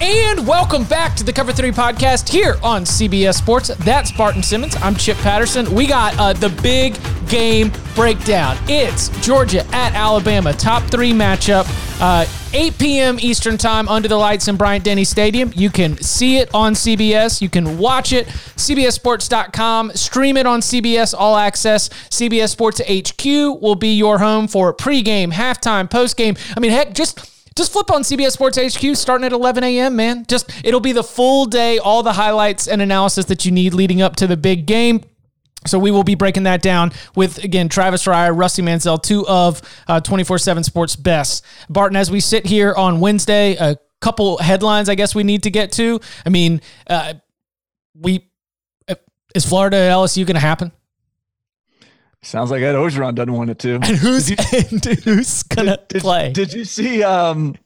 And welcome back to the Cover 3 Podcast here on CBS Sports. That's Barton Simmons. I'm Chip Patterson. We got the big game breakdown. It's Georgia at Alabama, top three matchup, 8 p.m. Eastern time under the lights in Bryant-Denny Stadium. You can see it on CBS. You can watch it, cbssports.com. Stream it on CBS All Access. CBS Sports HQ will be your home for pregame, halftime, postgame. I mean, heck, Just flip on CBS Sports HQ starting at 11 a.m., man. It'll be the full day, all the highlights and analysis that you need leading up to the big game. So we will be breaking that down with, again, Travis Reier, Rusty Mansell, two of 24/7 Sports' best. Barton, as we sit here on Wednesday, a couple headlines I guess we need to get to. I mean, is Florida at LSU going to happen? Sounds like Ed Orgeron doesn't want it to. And who's gonna play? Did you see? Did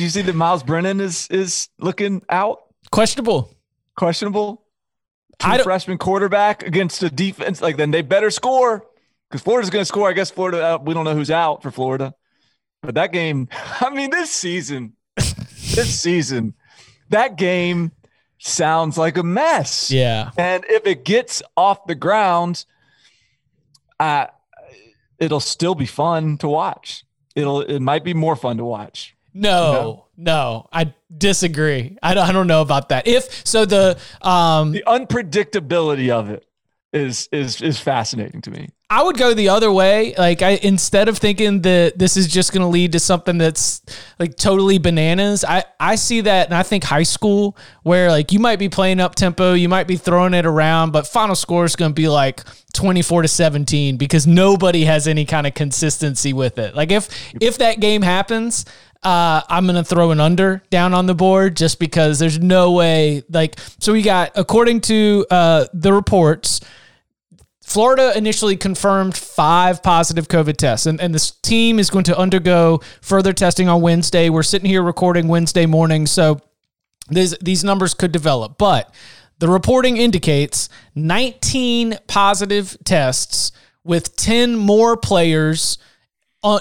you see that Myles Brennan is looking out? Questionable. Freshman quarterback against a defense like then they better score because Florida's gonna score. I guess Florida. We don't know who's out for Florida, but that game. I mean, this season, that game sounds like a mess. Yeah. And if it gets off the ground. It'll still be fun to watch. It might be more fun to watch. No, I disagree. I don't know about that. If so, the unpredictability of it is fascinating to me. I would go the other way. Like instead of thinking that this is just going to lead to something that's like totally bananas, I see that and I think high school where like you might be playing up tempo, you might be throwing it around, but final score is going to be like 24-17 because nobody has any kind of consistency with it. Like if that game happens, I'm going to throw an under down on the board just because there's no way. Like, so we got, according to the reports, Florida initially confirmed 5 positive COVID tests, and this team is going to undergo further testing on Wednesday. We're sitting here recording Wednesday morning, so these numbers could develop. But the reporting indicates 19 positive tests with 10 more players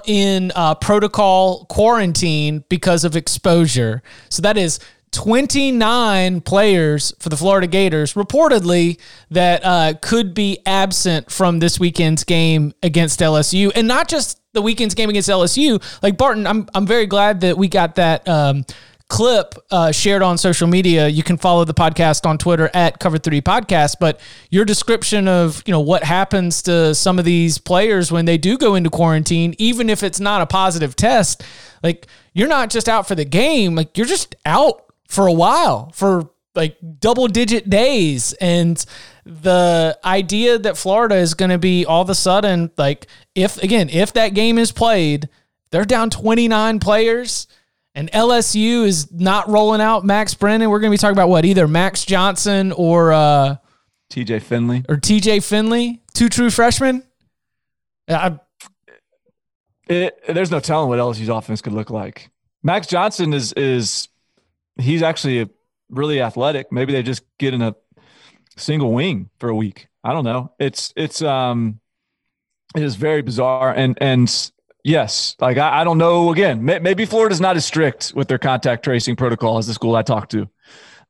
in protocol quarantine because of exposure. So that is 29 players for the Florida Gators reportedly that could be absent from this weekend's game against LSU, and not just the weekend's game against LSU. Like Barton, I'm very glad that we got that clip shared on social media. You can follow the podcast on Twitter at Cover 3 Podcast. But your description of what happens to some of these players when they do go into quarantine, even if it's not a positive test, like you're not just out for the game, like you're just out for a while, for like double-digit days. And the idea that Florida is going to be all of a sudden, like, if that game is played, they're down 29 players, and LSU is not rolling out Max Brennan. We're going to be talking about either Max Johnson or TJ Finley, two true freshmen. There's no telling what LSU's offense could look like. Max Johnson is he's actually really athletic. Maybe they just get in a single wing for a week. I don't know. It is very bizarre. And yes, like I don't know. Again, maybe Florida's not as strict with their contact tracing protocol as the school I talked to,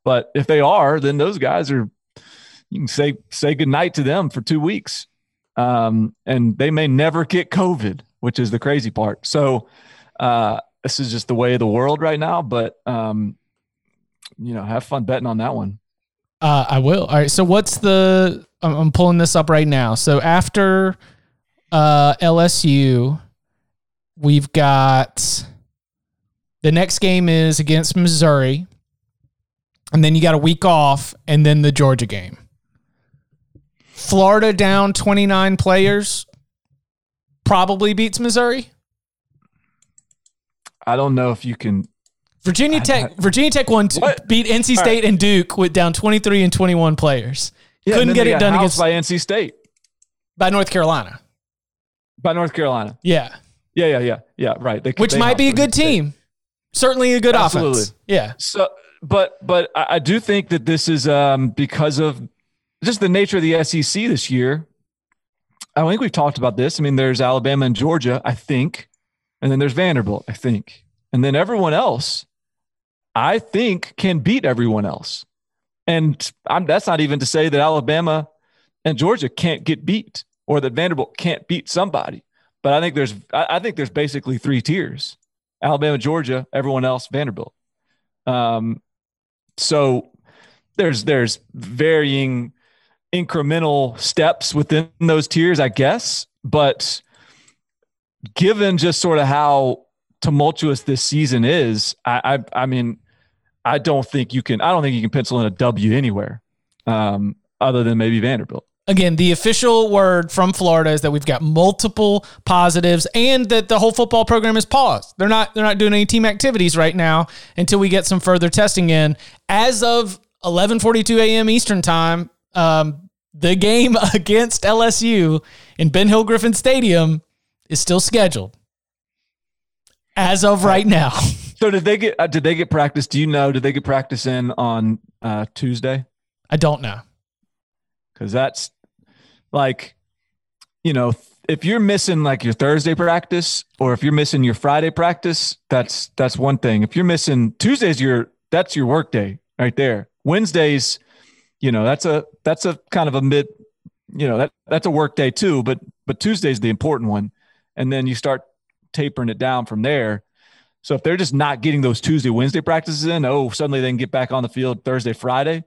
but if they are, then those guys are. You can say goodnight to them for 2 weeks, and they may never get COVID, which is the crazy part. So this is just the way of the world right now. But you know, have fun betting on that one. I will. All right. So what's the, I'm pulling this up right now. So after LSU, we've got the next game is against Missouri, and then you got a week off, and then the Georgia game. Florida down 29 players probably beats Missouri. I don't know if you can. Virginia Tech won to beat NC State and Duke with down 23 and 21 players. Yeah, couldn't get it done against by NC State. By North Carolina. Yeah. Yeah. Right. Which might be a good team. Certainly a good offense. Yeah. So, but I do think that this is because of just the nature of the SEC this year. I think we've talked about this. I mean, there's Alabama and Georgia, I think. And then there's Vanderbilt, I think. And then everyone else, I think, can beat everyone else. And that's not even to say that Alabama and Georgia can't get beat or that Vanderbilt can't beat somebody. But I think there's basically three tiers: Alabama, Georgia, everyone else, Vanderbilt. So there's varying incremental steps within those tiers, I guess. But given just sort of how tumultuous this season is, I mean, I don't think you can pencil in a W anywhere other than maybe Vanderbilt. Again, the official word from Florida is that we've got multiple positives and that the whole football program is paused. They're not doing any team activities right now until we get some further testing in. As of 11:42 a.m. Eastern time, the game against LSU in Ben Hill Griffin Stadium is still scheduled as of right now. So did they get practice? Do you know, did they get practice in on Tuesday? I don't know. 'Cause that's, like, you know, if you're missing like your Thursday practice or if you're missing your Friday practice, that's one thing. If you're missing Tuesday's that's your work day right there. Wednesdays, you know, that's a kind of a mid, you know, that's a work day too, but Tuesday's the important one. And then you start tapering it down from there. So if they're just not getting those Tuesday, Wednesday practices in, suddenly they can get back on the field Thursday, Friday.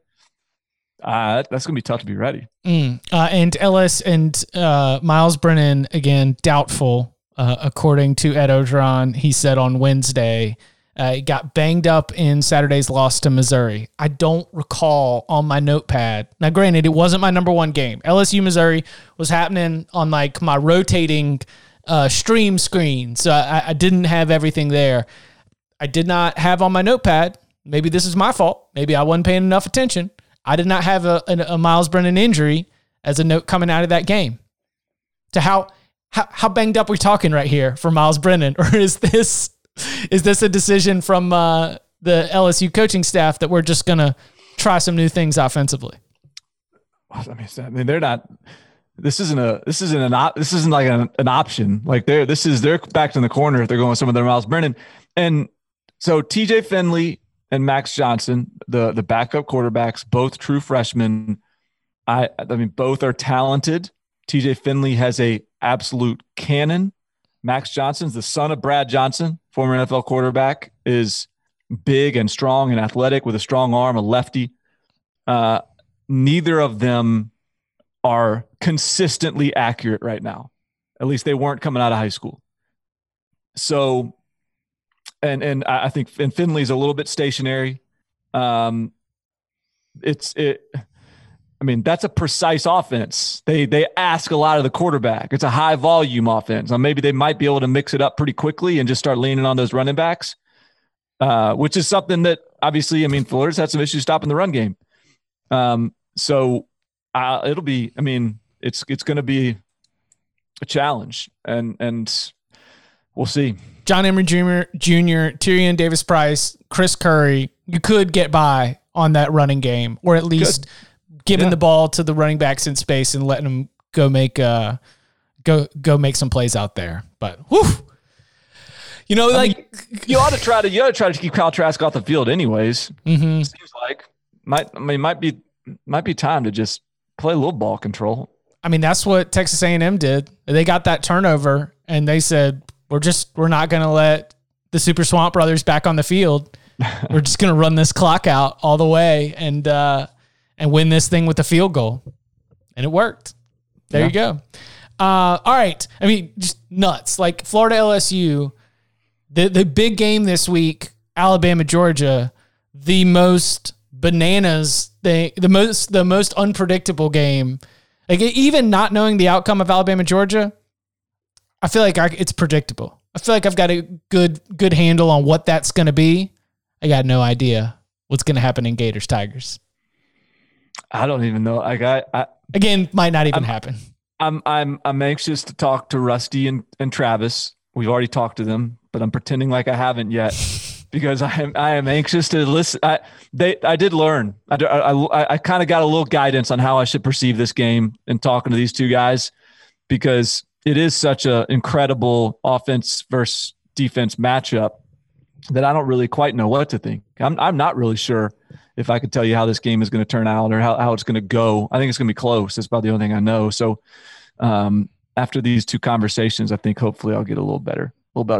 That's going to be tough to be ready. And Ellis and Myles Brennan, again, doubtful, according to Ed Orgeron. He said on Wednesday, he got banged up in Saturday's loss to Missouri. I don't recall on my notepad. Now, granted, it wasn't my number one game. LSU-Missouri was happening on like my rotating stream screen, so I didn't have everything there. I did not have on my notepad. Maybe this is my fault. Maybe I wasn't paying enough attention. I did not have a Myles Brennan injury as a note coming out of that game. To how banged up we're talking right here for Myles Brennan, or is this a decision from the LSU coaching staff that we're just gonna try some new things offensively? I mean, they're not. This isn't like an option. Like they're backed in the corner if they're going with some of their Myles Brennan, and so TJ Finley and Max Johnson, the backup quarterbacks, both true freshmen. I mean, both are talented. TJ Finley has a absolute cannon. Max Johnson's the son of Brad Johnson, former NFL quarterback, is big and strong and athletic with a strong arm, a lefty. Neither of them are consistently accurate right now. At least they weren't coming out of high school. So... And I think Finley's a little bit stationary. I mean, that's a precise offense. They ask a lot of the quarterback. It's a high volume offense. Now, maybe they might be able to mix it up pretty quickly and just start leaning on those running backs, which is something that obviously, I mean, Florida's had some issues stopping the run game. So it'll be. I mean, it's going to be a challenge, and we'll see. John Emery Jr., Tyrion Davis-Price, Chris Curry, you could get by on that running game, or at least giving the ball to the running backs in space and letting them go make some plays out there. But whew, you know, you ought to try to keep Kyle Trask off the field, anyways. Mm-hmm. It seems like might be time to just play a little ball control. I mean, that's what Texas A&M did. They got that turnover, and they said, we're not going to let the Super Swamp Brothers back on the field. We're just going to run this clock out all the way and win this thing with a field goal. And it worked. There you go. All right. I mean, just nuts. Like Florida LSU, the big game this week, Alabama, Georgia, the most bananas thing, the most unpredictable game. Like even not knowing the outcome of Alabama, Georgia, I feel like it's predictable. I feel like I've got a good handle on what that's going to be. I got no idea what's going to happen in Gators Tigers. I don't even know. Again, might not even happen. I'm anxious to talk to Rusty and Travis. We've already talked to them, but I'm pretending like I haven't yet because I am anxious to listen. I did learn. I kind of got a little guidance on how I should perceive this game in talking to these two guys, because it is such an incredible offense versus defense matchup that I don't really quite know what to think. I'm not really sure if I could tell you how this game is going to turn out or how it's going to go. I think it's going to be close. That's about the only thing I know. So after these two conversations, I think hopefully I'll get a little better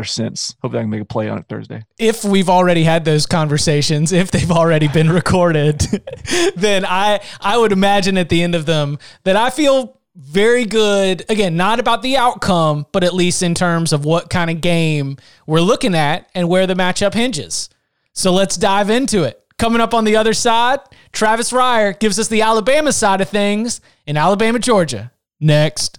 sense. Hopefully I can make a play on it Thursday. If we've already had those conversations, if they've already been recorded, then I would imagine at the end of them that I feel very good. Again, not about the outcome, but at least in terms of what kind of game we're looking at and where the matchup hinges. So let's dive into it. Coming up on the other side, Travis Reier gives us the Alabama side of things in Alabama, Georgia. Next.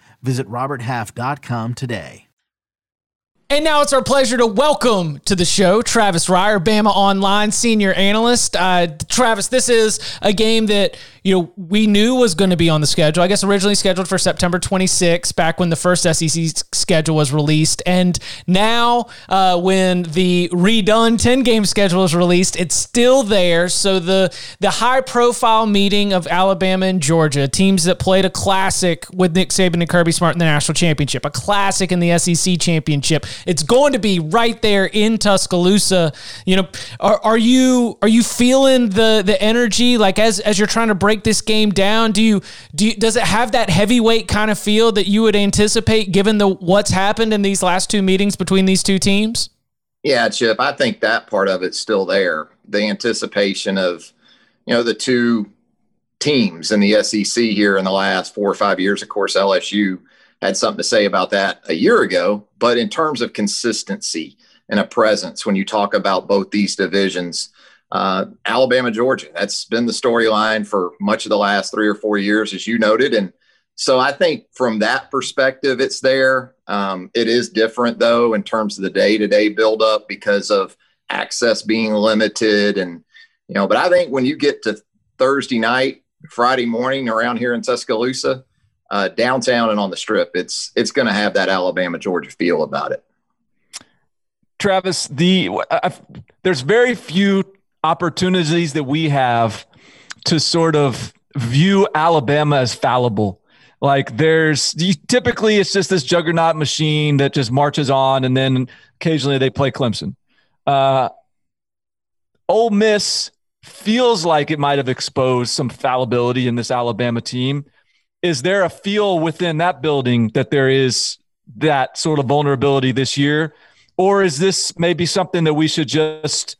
Visit roberthalf.com today. And now it's our pleasure to welcome to the show Travis Reier, Bama Online senior analyst. Travis, this is a game that we knew was going to be on the schedule. I guess originally scheduled for September 26, back when the first SEC schedule was released. And now when the redone 10-game schedule is released, it's still there. So the high-profile meeting of Alabama and Georgia, teams that played a classic with Nick Saban and Kirby Smart in the national championship, a classic in the SEC championship, it's going to be right there in Tuscaloosa. Are you feeling the energy? Like as you're trying to break this game down, does it have that heavyweight kind of feel that you would anticipate given what's happened in these last two meetings between these two teams? Yeah, Chip, I think that part of it's still there. The anticipation of, the two teams in the SEC here in the last 4 or 5 years. Of course, LSU had something to say about that a year ago, but in terms of consistency and a presence, when you talk about both these divisions, Alabama, Georgia, that's been the storyline for much of the last 3 or 4 years, as you noted. And so I think from that perspective, it's there. It is different though, in terms of the day-to-day buildup because of access being limited. And, but I think when you get to Thursday night, Friday morning around here in Tuscaloosa, downtown and on the strip, it's going to have that Alabama, Georgia feel about it. Travis, there's very few opportunities that we have to sort of view Alabama as fallible. Like typically it's just this juggernaut machine that just marches on, and then occasionally they play Clemson. Ole Miss feels like it might have exposed some fallibility in this Alabama team. Is there a feel within that building that there is that sort of vulnerability this year? Or is this maybe something that we should just,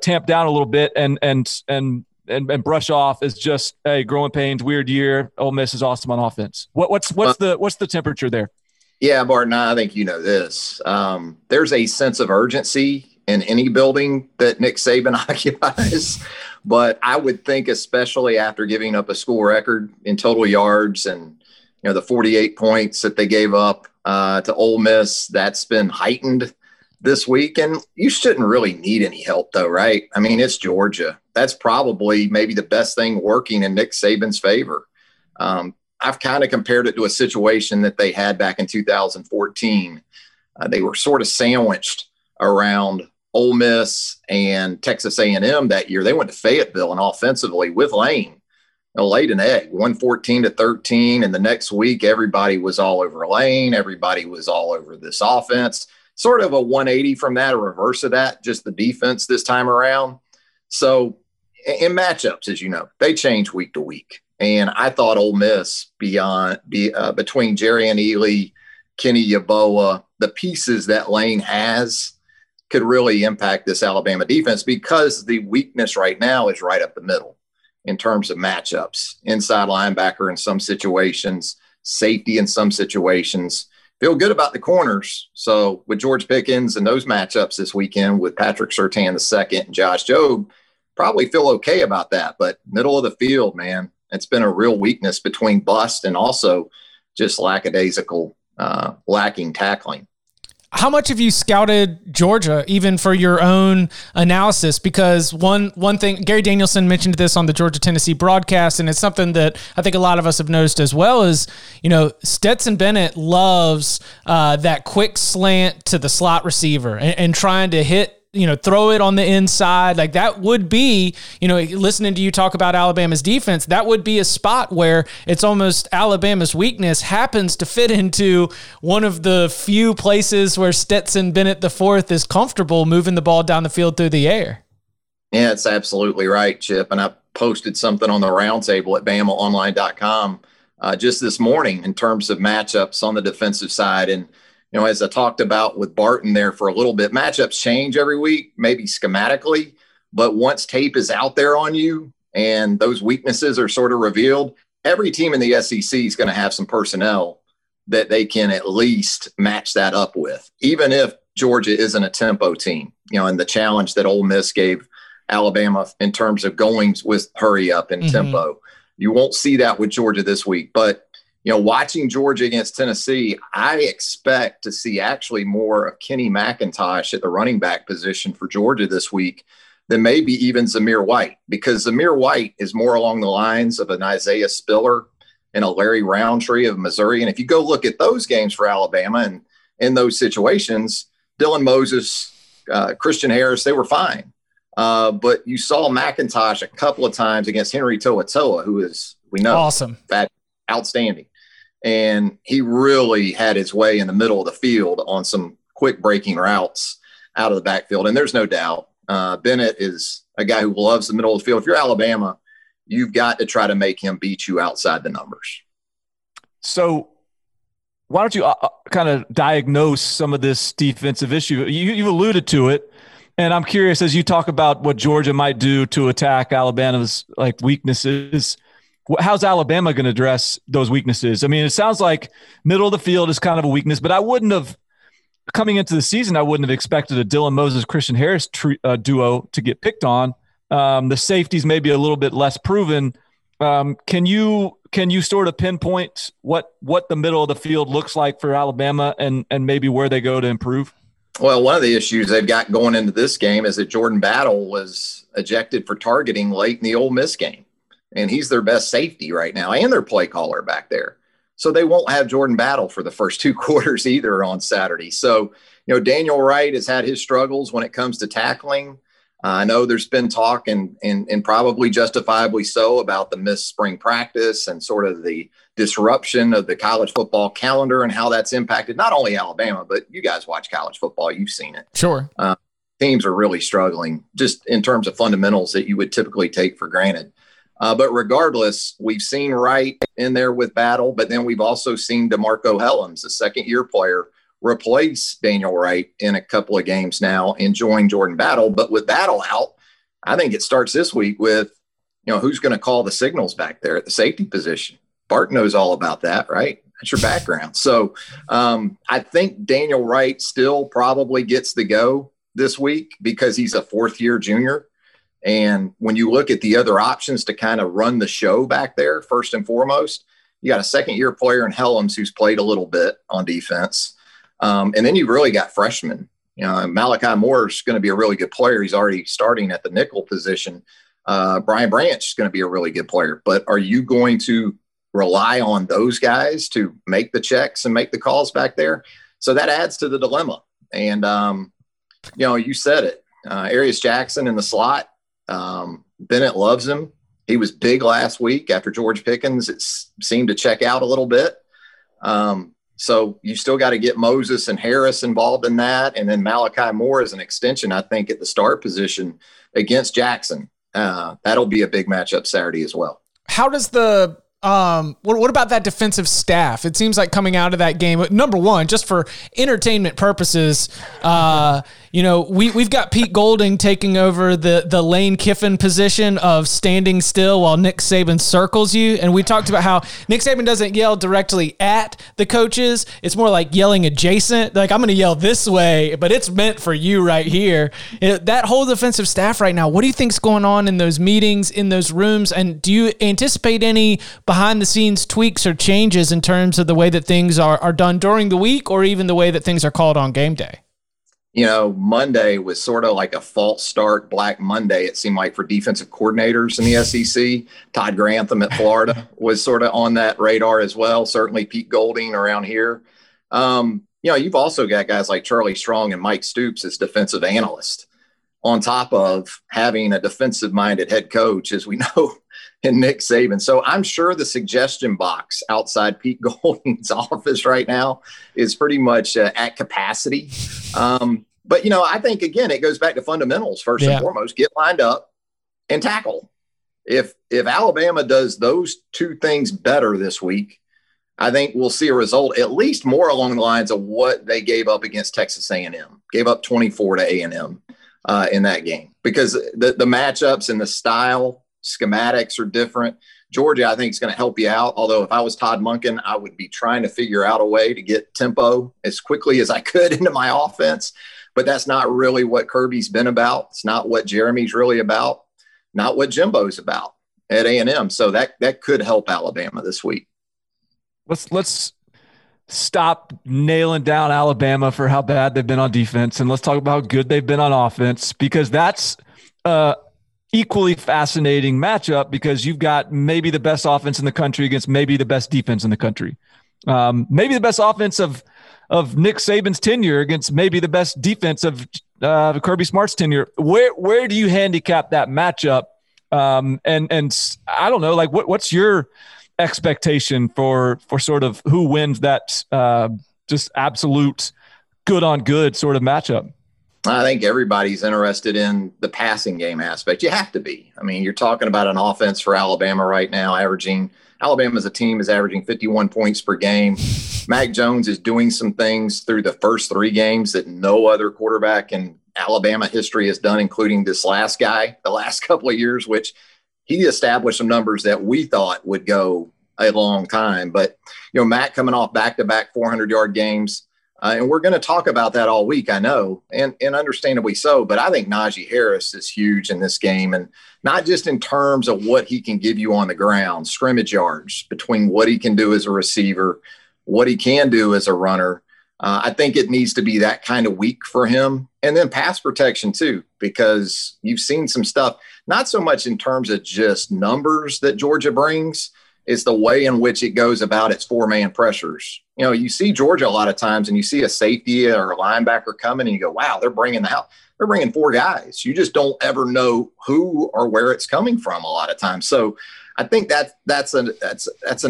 tamp down a little bit and brush off as just, hey, growing pains, weird year, Ole Miss is awesome on offense? What's the temperature there? Yeah, Martin, I think you know this. There's a sense of urgency in any building that Nick Saban occupies. But I would think, especially after giving up a school record in total yards and, the 48 points that they gave up to Ole Miss, that's been heightened this week. And you shouldn't really need any help though, right? I mean, it's Georgia. That's probably maybe the best thing working in Nick Saban's favor. I've kind of compared it to a situation that they had back in 2014. They were sort of sandwiched around Ole Miss and Texas A&M that year, they went to Fayetteville and offensively with Lane, laid an egg, 114-13. And the next week, everybody was all over Lane. Everybody was all over this offense. Sort of a 180 from that, a reverse of that, just the defense this time around. So in matchups, as you know, they change week to week. And I thought Ole Miss between Jerry and Ely, Kenny Yeboah, the pieces that Lane has could really impact this Alabama defense, because the weakness right now is right up the middle in terms of matchups, inside linebacker in some situations, safety in some situations. Feel good about the corners. So with George Pickens and those matchups this weekend with Patrick Surtain II and Josh Jobe, probably feel okay about that. But middle of the field, man, it's been a real weakness between bust and also just lackadaisical, lacking tackling. How much have you scouted Georgia, even for your own analysis? Because one thing, Gary Danielson mentioned this on the Georgia-Tennessee broadcast, and it's something that I think a lot of us have noticed as well, is, you know, Stetson Bennett loves that quick slant to the slot receiver and trying to hit, you know, throw it on the inside. Like, that would be, you know, listening to you talk about Alabama's defense, that would be a spot where it's almost Alabama's weakness happens to fit into one of the few places where Stetson Bennett IV is comfortable moving the ball down the field through the air. Yeah, that's absolutely right, Chip. And I posted something on the roundtable at BamaOnline.com just this morning in terms of matchups on the defensive side. And you know, as I talked about with Barton there for a little bit, matchups change every week, maybe schematically, but once tape is out there on you and those weaknesses are sort of revealed, every team in the SEC is going to have some personnel that they can at least match that up with, even if Georgia isn't a tempo team. You know, and the challenge that Ole Miss gave Alabama in terms of going with hurry up and tempo, you won't see that with Georgia this week. But you know, watching Georgia against Tennessee, I expect to see actually more of Kenny McIntosh at the running back position for Georgia this week than maybe even Zamir White, because Zamir White is more along the lines of an Isaiah Spiller and a Larry Roundtree of Missouri. And if you go look at those games for Alabama and in those situations, Dylan Moses, Christian Harris, they were fine. But you saw McIntosh a couple of times against Henry Toa, who is, we know, awesome, outstanding. And he really had his way in the middle of the field on some quick breaking routes out of the backfield. And there's no doubt Bennett is a guy who loves the middle of the field. If you're Alabama, you've got to try to make him beat you outside the numbers. So why don't you kind of diagnose some of this defensive issue? You've alluded to it. And I'm curious, as you talk about what Georgia might do to attack Alabama's like weaknesses, how's Alabama going to address those weaknesses? I mean, it sounds like middle of the field is kind of a weakness, but I wouldn't have, coming into the season, I wouldn't have expected a Dylan Moses-Christian Harris duo to get picked on. The safeties may be a little bit less proven. Can you sort of pinpoint what the middle of the field looks like for Alabama and maybe where they go to improve? Well, one of the issues they've got going into this game is that Jordan Battle was ejected for targeting late in the Ole Miss game. And he's their best safety right now and their play caller back there. So they won't have Jordan Battle for the first two quarters either on Saturday. So, you know, Daniel Wright has had his struggles when it comes to tackling. I know there's been talk and probably justifiably so about the missed spring practice and sort of the disruption of the college football calendar and how that's impacted not only Alabama, but you guys watch college football. You've seen it. Sure. Teams are really struggling just in terms of fundamentals that you would typically take for granted. But regardless, we've seen Wright in there with Battle, but then we've also seen DeMarco Hellams, a second-year player, replace Daniel Wright in a couple of games now and join Jordan Battle. But with Battle out, I think it starts this week with, you know, who's going to call the signals back there at the safety position. Bart knows all about that, right? That's your background. So I think Daniel Wright still probably gets the go this week because he's a fourth-year junior. And when you look at the other options to kind of run the show back there, first and foremost, you got a second-year player in Hellams who's played a little bit on defense. And then you've really got freshmen. You know, Malachi Moore is going to be a really good player. He's already starting at the nickel position. Brian Branch is going to be a really good player. But are you going to rely on those guys to make the checks and make the calls back there? So that adds to the dilemma. And, you know, you said it. Kearis Jackson in the slot. Bennett loves him. He was big last week after George Pickens. It seemed to check out a little bit. So you still got to get Moses and Harris involved in that. And then Malachi Moore is an extension, I think, at the start position against Jackson. That'll be a big matchup Saturday as well. How does the what about that defensive staff? It seems like coming out of that game, number one, just for entertainment purposes, we've got Pete Golding taking over the Lane Kiffin position of standing still while Nick Saban circles you. And we talked about how Nick Saban doesn't yell directly at the coaches. It's more like yelling adjacent, like I'm going to yell this way, but it's meant for you right here. That whole defensive staff right now, what do you think's going on in those meetings, in those rooms? And do you anticipate any behind-the-scenes tweaks or changes in terms of the way that things are done during the week or even the way that things are called on game day? You know, Monday was sort of like a false start, Black Monday, it seemed like, for defensive coordinators in the SEC. Todd Grantham at Florida was sort of on that radar as well, certainly Pete Golding around here. You've also got guys like Charlie Strong and Mike Stoops as defensive analysts, on top of having a defensive-minded head coach, as we know, in Nick Saban. So I'm sure the suggestion box outside Pete Golding's office right now is pretty much at capacity. But I think, again, it goes back to fundamentals first and foremost. Get lined up and tackle. If Alabama does those two things better this week, I think we'll see a result at least more along the lines of what they gave up against Texas A&M. Gave up 24 to A&M. In that game, because the matchups and the style schematics are different. Georgia, I think, is going to help you out. Although if I was Todd Munkin, I would be trying to figure out a way to get tempo as quickly as I could into my offense. But that's not really what Kirby's been about. It's not what Jeremy's really about, not what Jimbo's about at A&M. So that could help Alabama this week. Let's stop nailing down Alabama for how bad they've been on defense, and let's talk about how good they've been on offense, because that's equally fascinating matchup, because you've got maybe the best offense in the country against maybe the best defense in the country. Maybe the best offense of Nick Saban's tenure against maybe the best defense of Kirby Smart's tenure. Where do you handicap that matchup? And I don't know, like what's your expectation for sort of who wins that just absolute good on good sort of matchup? I think everybody's interested in the passing game aspect. You have to be. I mean, you're talking about an offense for Alabama right now, Alabama as a team is averaging 51 points per game. Mac Jones is doing some things through the first three games that no other quarterback in Alabama history has done, including this last guy, the last couple of years, which he established some numbers that we thought would go a long time. But, Matt coming off back-to-back 400-yard games, and we're going to talk about that all week, I know, and understandably so. But I think Najee Harris is huge in this game, and not just in terms of what he can give you on the ground, scrimmage yards, between what he can do as a receiver, what he can do as a runner. I think it needs to be that kind of week for him. And then pass protection too, because you've seen some stuff, not so much in terms of just numbers that Georgia brings, it's the way in which it goes about its four-man pressures. You see Georgia a lot of times and you see a safety or a linebacker coming and you go, wow, they're bringing the house. They're bringing four guys. You just don't ever know who or where it's coming from a lot of times. So I think that's an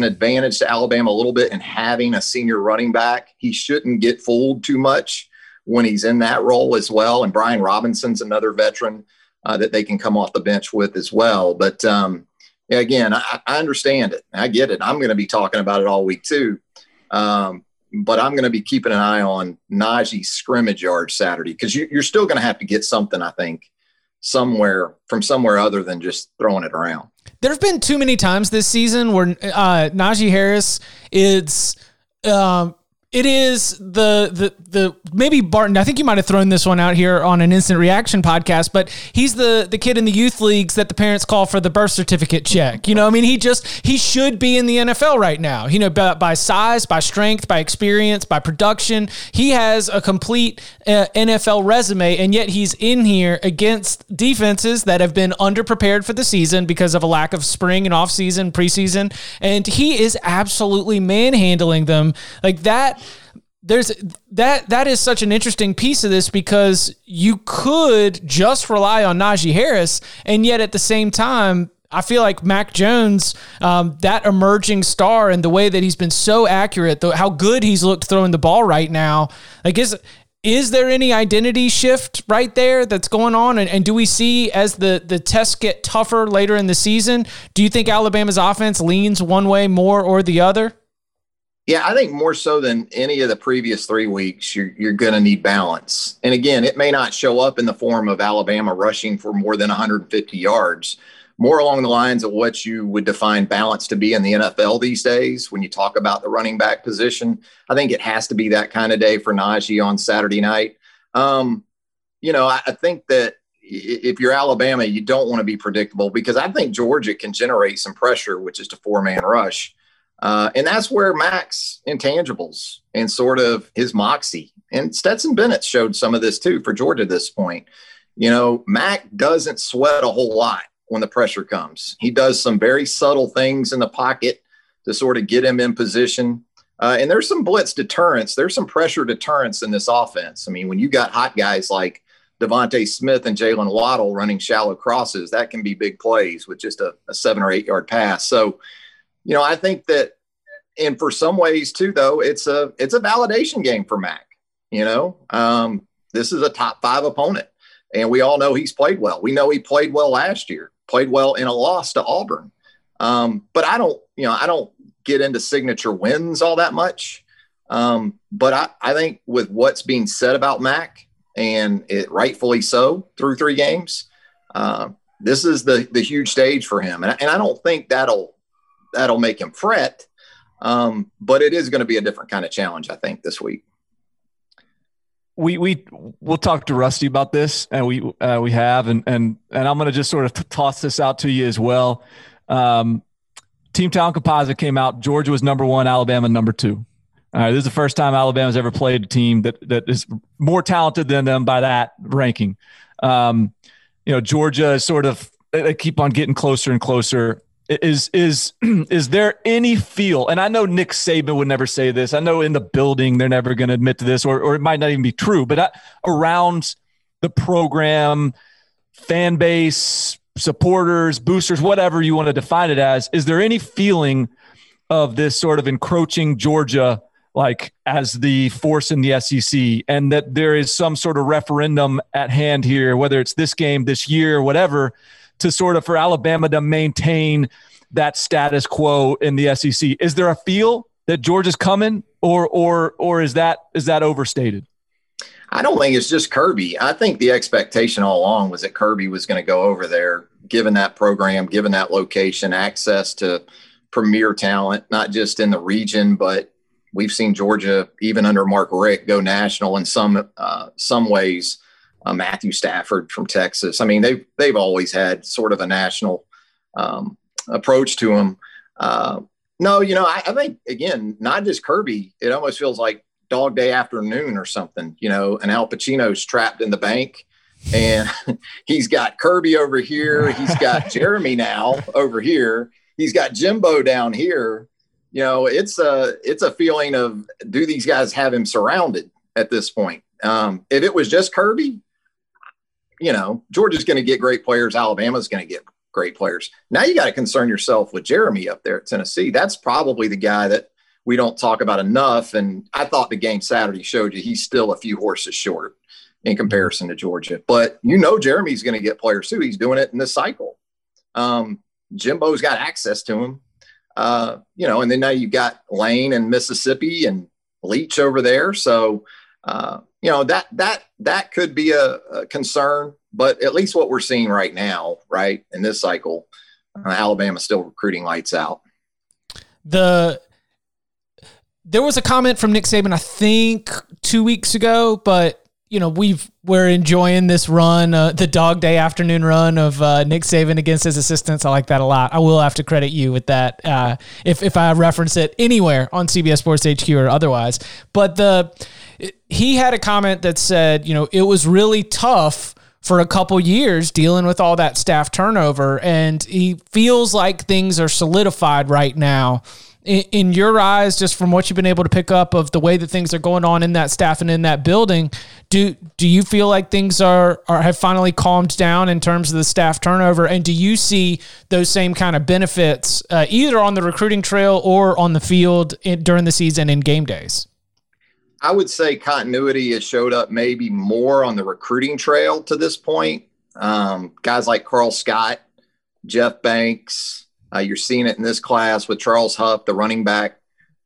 advantage to Alabama a little bit in having a senior running back. He shouldn't get fooled too much when he's in that role as well. And Brian Robinson's another veteran that they can come off the bench with as well. But again, I understand it. I get it. I'm going to be talking about it all week too. But I'm going to be keeping an eye on Najee's scrimmage yards Saturday, because you're still going to have to get something, I think, somewhere other than just throwing it around. There have been too many times this season where Najee Harris is the maybe Barton. I think you might have thrown this one out here on an Instant Reaction podcast, but he's the kid in the youth leagues that the parents call for the birth certificate check. He should be in the NFL right now. By size, by strength, by experience, by production, he has a complete NFL resume, and yet he's in here against defenses that have been underprepared for the season because of a lack of spring and offseason, preseason, and he is absolutely manhandling them. Like that. That is such an interesting piece of this, because you could just rely on Najee Harris, and yet at the same time, I feel like Mac Jones, that emerging star, and the way that he's been so accurate, how good he's looked throwing the ball right now, like is there any identity shift right there that's going on? And do we see, as the tests get tougher later in the season, do you think Alabama's offense leans one way more or the other? Yeah, I think more so than any of the previous 3 weeks, you're going to need balance. And again, it may not show up in the form of Alabama rushing for more than 150 yards, more along the lines of what you would define balance to be in the NFL these days. When you talk about the running back position, I think it has to be that kind of day for Najee on Saturday night. I think that if you're Alabama, you don't want to be predictable, because I think Georgia can generate some pressure, which is a four-man rush. And that's where Mac's intangibles and sort of his moxie, and Stetson Bennett showed some of this too for Georgia at this point. You know, Mac doesn't sweat a whole lot when the pressure comes. He does some very subtle things in the pocket to sort of get him in position. And there's some blitz deterrence. There's some pressure deterrence in this offense. I mean, when you got hot guys like DeVonta Smith and Jaylen Waddle running shallow crosses, that can be big plays with just a 7 or 8 yard pass. So, you know, I think that, and for some ways too, though, it's a validation game for Mac. You know, this is a top 5 opponent, and we all know he's played well. We know he played well last year, played well in a loss to Auburn. But I don't get into signature wins all that much. But I think with what's being said about Mac, and it rightfully so through 3 games, this is the huge stage for him. And I don't think that'll make him fret. But it is going to be a different kind of challenge, I think, this week. We'll talk to Rusty about this, and we have, and I'm going to just sort of toss this out to you as well. Team Town Composite came out. Georgia was number 1, Alabama number 2. All right, this is the first time Alabama's ever played a team that is more talented than them by that ranking. Georgia is sort of, they keep on getting closer and closer. Is there any feel? And I know Nick Saban would never say this. I know in the building they're never going to admit to this, or it might not even be true. But around the program, fan base, supporters, boosters, whatever you want to define it as, is there any feeling of this sort of encroaching Georgia, like as the force in the SEC, and that there is some sort of referendum at hand here, whether it's this game, this year, whatever, to sort of, for Alabama to maintain that status quo in the SEC? Is there a feel that Georgia's coming, or is that overstated? I don't think it's just Kirby. I think the expectation all along was that Kirby was going to go over there, given that program, given that location, access to premier talent, not just in the region, but we've seen Georgia, even under Mark Richt, go national in some ways. Matthew Stafford from Texas. I mean, they've always had sort of a national approach to them. I think, again, not just Kirby. It almost feels like dog day afternoon or something, you know, and Al Pacino's trapped in the bank, and he's got Kirby over here. He's got Jeremy now over here. He's got Jimbo down here. You know, it's a feeling of, do these guys have him surrounded at this point? If it was just Kirby, you know, Georgia's going to get great players. Alabama's going to get great players. Now you got to concern yourself with Jeremy up there at Tennessee. That's probably the guy that we don't talk about enough. And I thought the game Saturday showed you he's still a few horses short in comparison to Georgia. But, you know, Jeremy's going to get players too. He's doing it in this cycle. Jimbo's got access to him, and then now you've got Lane and Mississippi and Leach over there. So, that could be a concern, but at least what we're seeing right now, right, in this cycle, Alabama's still recruiting lights out. There was a comment from Nick Saban, I think 2 weeks ago, but you know, we're enjoying this run, the dog day afternoon run of Nick Saban against his assistants. I like that a lot. I will have to credit you with that if I reference it anywhere on CBS Sports HQ or otherwise. But he had a comment that said, you know, it was really tough for a couple years dealing with all that staff turnover, and he feels like things are solidified right now. in your eyes, just from what you've been able to pick up of the way that things are going on in that staff and in that building, do you feel like things have finally calmed down in terms of the staff turnover? And do you see those same kind of benefits either on the recruiting trail or on the field during the season in game days? I would say continuity has showed up maybe more on the recruiting trail to this point. Guys like Carl Scott, Jeff Banks, you're seeing it in this class with Charles Huff, the running back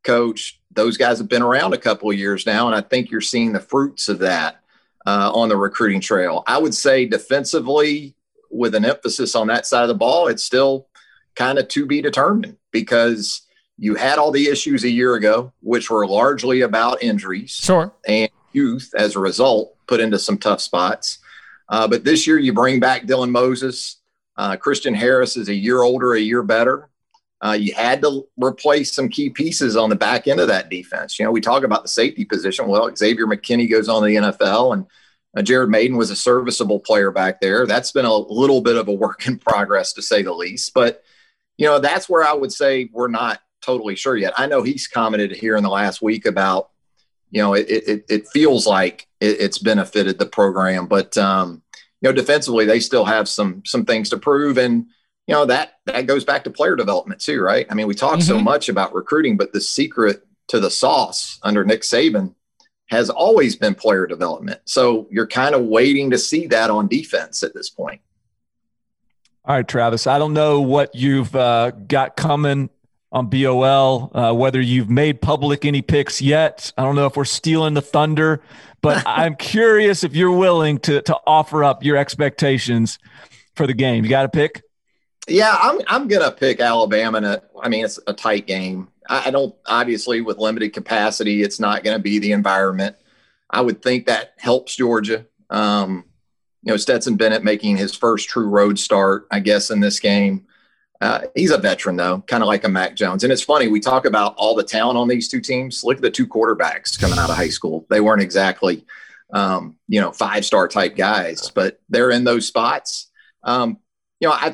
coach. Those guys have been around a couple of years now, and I think you're seeing the fruits of that on the recruiting trail. I would say defensively, with an emphasis on that side of the ball, it's still kind of to be determined, because you had all the issues a year ago, which were largely about injuries. Sure. And youth, as a result, put into some tough spots. But this year you bring back Dylan Moses. Christian Harris is a year older, a year better. You had to replace some key pieces on the back end of that defense. You know, we talk about the safety position. Well, Xavier McKinney goes on to the NFL, and Jared Maiden was a serviceable player back there. That's been a little bit of a work in progress, to say the least. But, you know, that's where I would say we're not totally sure yet. I know he's commented here in the last week about, you know, it feels like it's benefited the program, but you know, defensively they still have some things to prove, and you know that goes back to player development too, right? I mean, we talk so much about recruiting, but the secret to the sauce under Nick Saban has always been player development. So you're kind of waiting to see that on defense at this point. All right, Travis, I don't know what you've got coming on BOL, whether you've made public any picks yet. I don't know if we're stealing the thunder, but I'm curious if you're willing to offer up your expectations for the game. You got a pick? Yeah, I'm going to pick Alabama. It's a tight game. I don't, obviously, with limited capacity, it's not going to be the environment. I would think that helps Georgia. You know, Stetson Bennett making his first true road start, I guess, in this game. He's a veteran, though, kind of like a Mac Jones. And it's funny, we talk about all the talent on these two teams. Look at the two quarterbacks coming out of high school. They weren't exactly, five-star type guys, but they're in those spots. I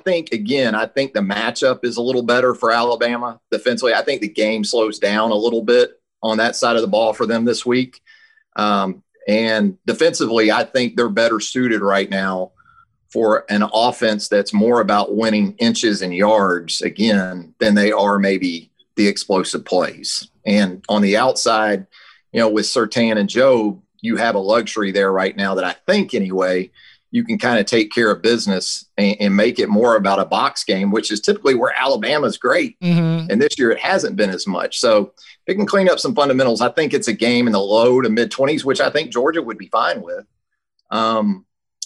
think the matchup is a little better for Alabama defensively. I think the game slows down a little bit on that side of the ball for them this week. And defensively, I think they're better suited right now for an offense that's more about winning inches and yards, again, than they are maybe the explosive plays. And on the outside, you know, with Surtain and Job, you have a luxury there right now that I think, anyway, you can kind of take care of business and make it more about a box game, which is typically where Alabama's great. Mm-hmm. And this year it hasn't been as much. So they can clean up some fundamentals. I think it's a game in the low to mid-20s, which I think Georgia would be fine with.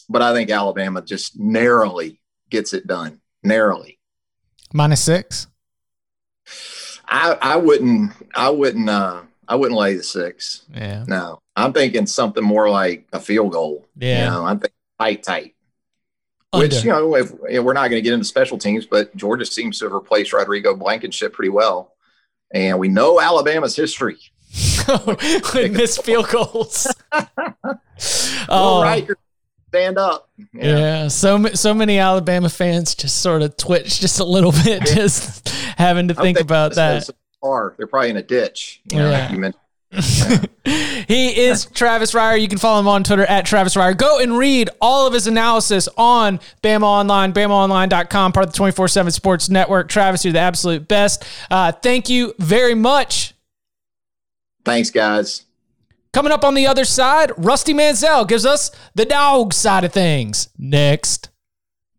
But I think Alabama just narrowly gets it done. Narrowly. -6. I wouldn't lay the 6. Yeah. No. I'm thinking something more like a field goal. Yeah. You know, I'm thinking tight. Under. Which, you know, if we're not going to get into special teams, but Georgia seems to have replaced Rodrigo Blankenship pretty well. And we know Alabama's history. We miss field goals. All right. Stand up. Yeah. So many Alabama fans just sort of twitch just a little bit, just having to think about that. They're probably in a ditch. You know, like you mentioned. He is Travis Reier. You can follow him on Twitter at Travis Reier. Go and read all of his analysis on Bama Online, BamaOnline.com, part of the 24/7 Sports Network. Travis, you're the absolute best. Thank you very much. Thanks, guys. Coming up on the other side, Rusty Mansell gives us the dog side of things. Next.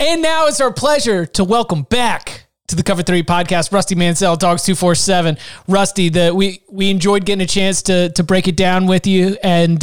And now it's our pleasure to welcome back to the Cover 3 Podcast. Rusty Mansell, Dogs 247. Rusty, we enjoyed getting a chance to break it down with you, and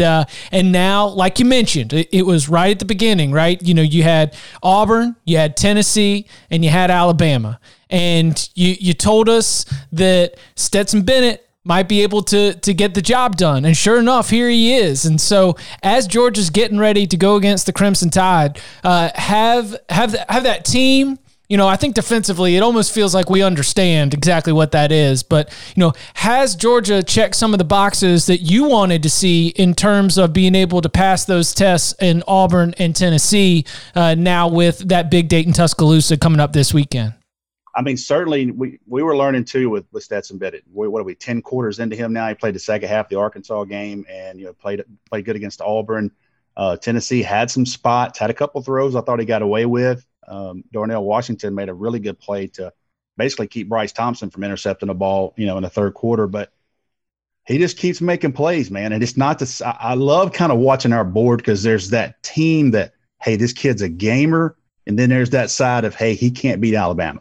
now, like you mentioned, it was right at the beginning, right? You know, you had Auburn, you had Tennessee, and you had Alabama, and you told us that Stetson Bennett might be able to get the job done. And sure enough, here he is. And so as Georgia's getting ready to go against the Crimson Tide, have that team, you know, I think defensively, it almost feels like we understand exactly what that is. But, you know, has Georgia checked some of the boxes that you wanted to see in terms of being able to pass those tests in Auburn and Tennessee now with that big date in Tuscaloosa coming up this weekend? I mean, certainly we were learning too with Stetson Bennett. What are we, 10 quarters into him now? He played the second half of the Arkansas game and, you know, played good against Auburn. Tennessee had some spots, had a couple throws I thought he got away with. Darnell Washington made a really good play to basically keep Bryce Thompson from intercepting the ball, you know, in the third quarter. But he just keeps making plays, man. And it's not this. I love kind of watching our board because there's that team that, hey, this kid's a gamer. And then there's that side of, hey, he can't beat Alabama.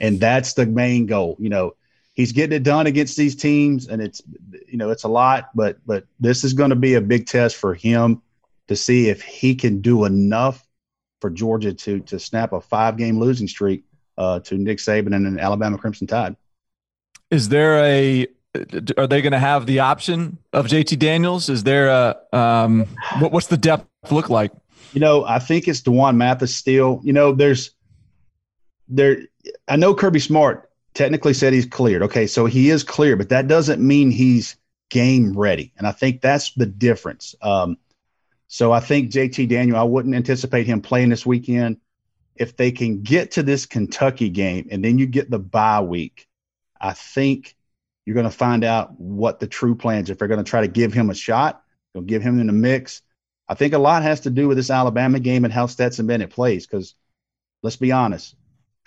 And that's the main goal. You know, he's getting it done against these teams, and it's, you know, it's a lot, but this is going to be a big test for him to see if he can do enough for Georgia to snap a 5-game losing streak to Nick Saban and an Alabama Crimson Tide. Are they going to have the option of JT Daniels? Is there a what's the depth look like? You know, I think it's DeJuan Mathis still. You know, I know Kirby Smart technically said he's cleared. Okay, so he is clear, but that doesn't mean he's game ready. And I think that's the difference. So I think JT Daniel, I wouldn't anticipate him playing this weekend. If they can get to this Kentucky game and then you get the bye week, I think you're going to find out what the true plans, if they're going to try to give him a shot, they'll give him in the mix. I think a lot has to do with this Alabama game and how Stetson Bennett plays because, let's be honest,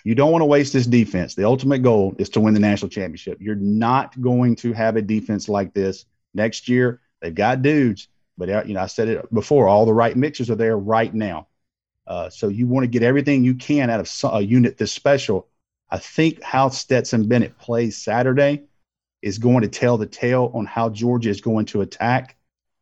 you don't want to waste this defense. The ultimate goal is to win the national championship. You're not going to have a defense like this next year. They've got dudes, but you know, I said it before, all the right mixers are there right now. So you want to get everything you can out of a unit this special. I think how Stetson Bennett plays Saturday is going to tell the tale on how Georgia is going to attack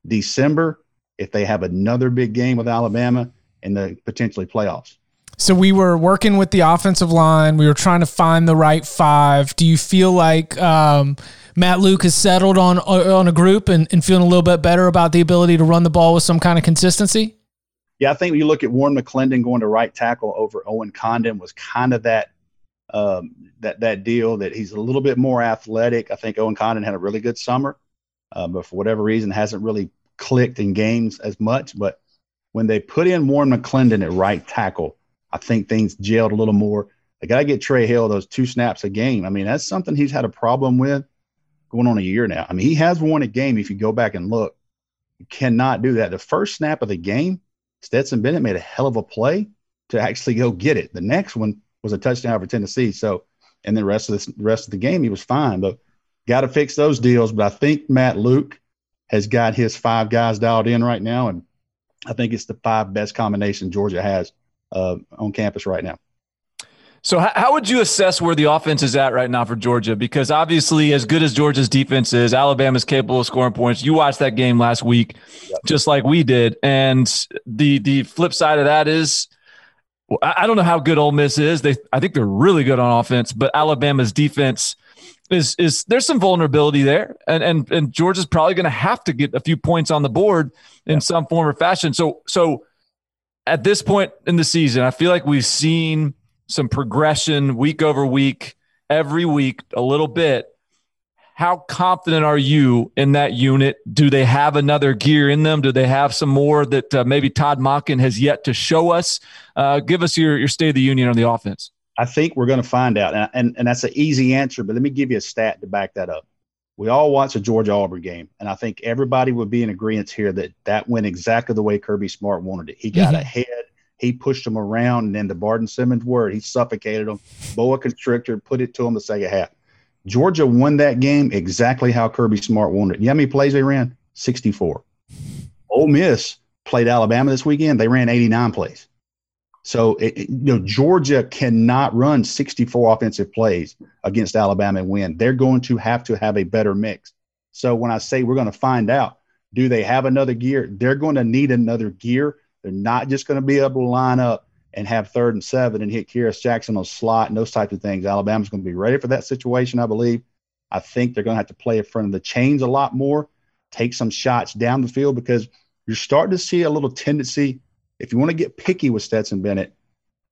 December if they have another big game with Alabama and the potentially playoffs. So we were working with the offensive line. We were trying to find the right five. Do you feel like Matt Luke has settled on a group and feeling a little bit better about the ability to run the ball with some kind of consistency? Yeah, I think when you look at Warren McClendon going to right tackle over Owen Condon was kind of that deal that he's a little bit more athletic. I think Owen Condon had a really good summer, but for whatever reason hasn't really clicked in games as much. But when they put in Warren McClendon at right tackle, I think things gelled a little more. They got to get Trey Hill those 2 snaps a game. I mean, that's something he's had a problem with going on a year now. I mean, he has won a game. If you go back and look, you cannot do that. The first snap of the game, Stetson Bennett made a hell of a play to actually go get it. The next one was a touchdown for Tennessee. So, and the rest of the game, he was fine. But got to fix those deals. But I think Matt Luke has got his 5 guys dialed in right now, and I think it's the 5 best combination Georgia has on campus right now. So how would you assess where the offense is at right now for Georgia? Because obviously, as good as Georgia's defense is, Alabama's capable of scoring points. You watched that game last week, yep, just like we did. And the flip side of that is, I don't know how good Ole Miss is. I think they're really good on offense, but Alabama's defense is there's some vulnerability there. And Georgia's probably going to have to get a few points on the board in some form or fashion. So at this point in the season, I feel like we've seen some progression week over week, every week, a little bit. How confident are you in that unit? Do they have another gear in them? Do they have some more that maybe Todd Monken has yet to show us? Give us your state of the union on the offense. I think we're going to find out, and that's an easy answer, but let me give you a stat to back that up. We all watched a Georgia-Auburn game, and I think everybody would be in agreement here that went exactly the way Kirby Smart wanted it. He got ahead. He pushed them around, and then the Barden Simmons word, he suffocated them. Boa constrictor, put it to him the second half. Georgia won that game exactly how Kirby Smart wanted it. You know how many plays they ran? 64. Ole Miss played Alabama this weekend. They ran 89 plays. So, Georgia cannot run 64 offensive plays against Alabama and win. They're going to have a better mix. So when I say we're going to find out, do they have another gear? They're going to need another gear. They're not just going to be able to line up and have 3rd and 7 and hit Kearis Jackson on slot and those types of things. Alabama's going to be ready for that situation, I believe. I think they're going to have to play in front of the chains a lot more, take some shots down the field, because you're starting to see a little tendency. If you want to get picky with Stetson Bennett,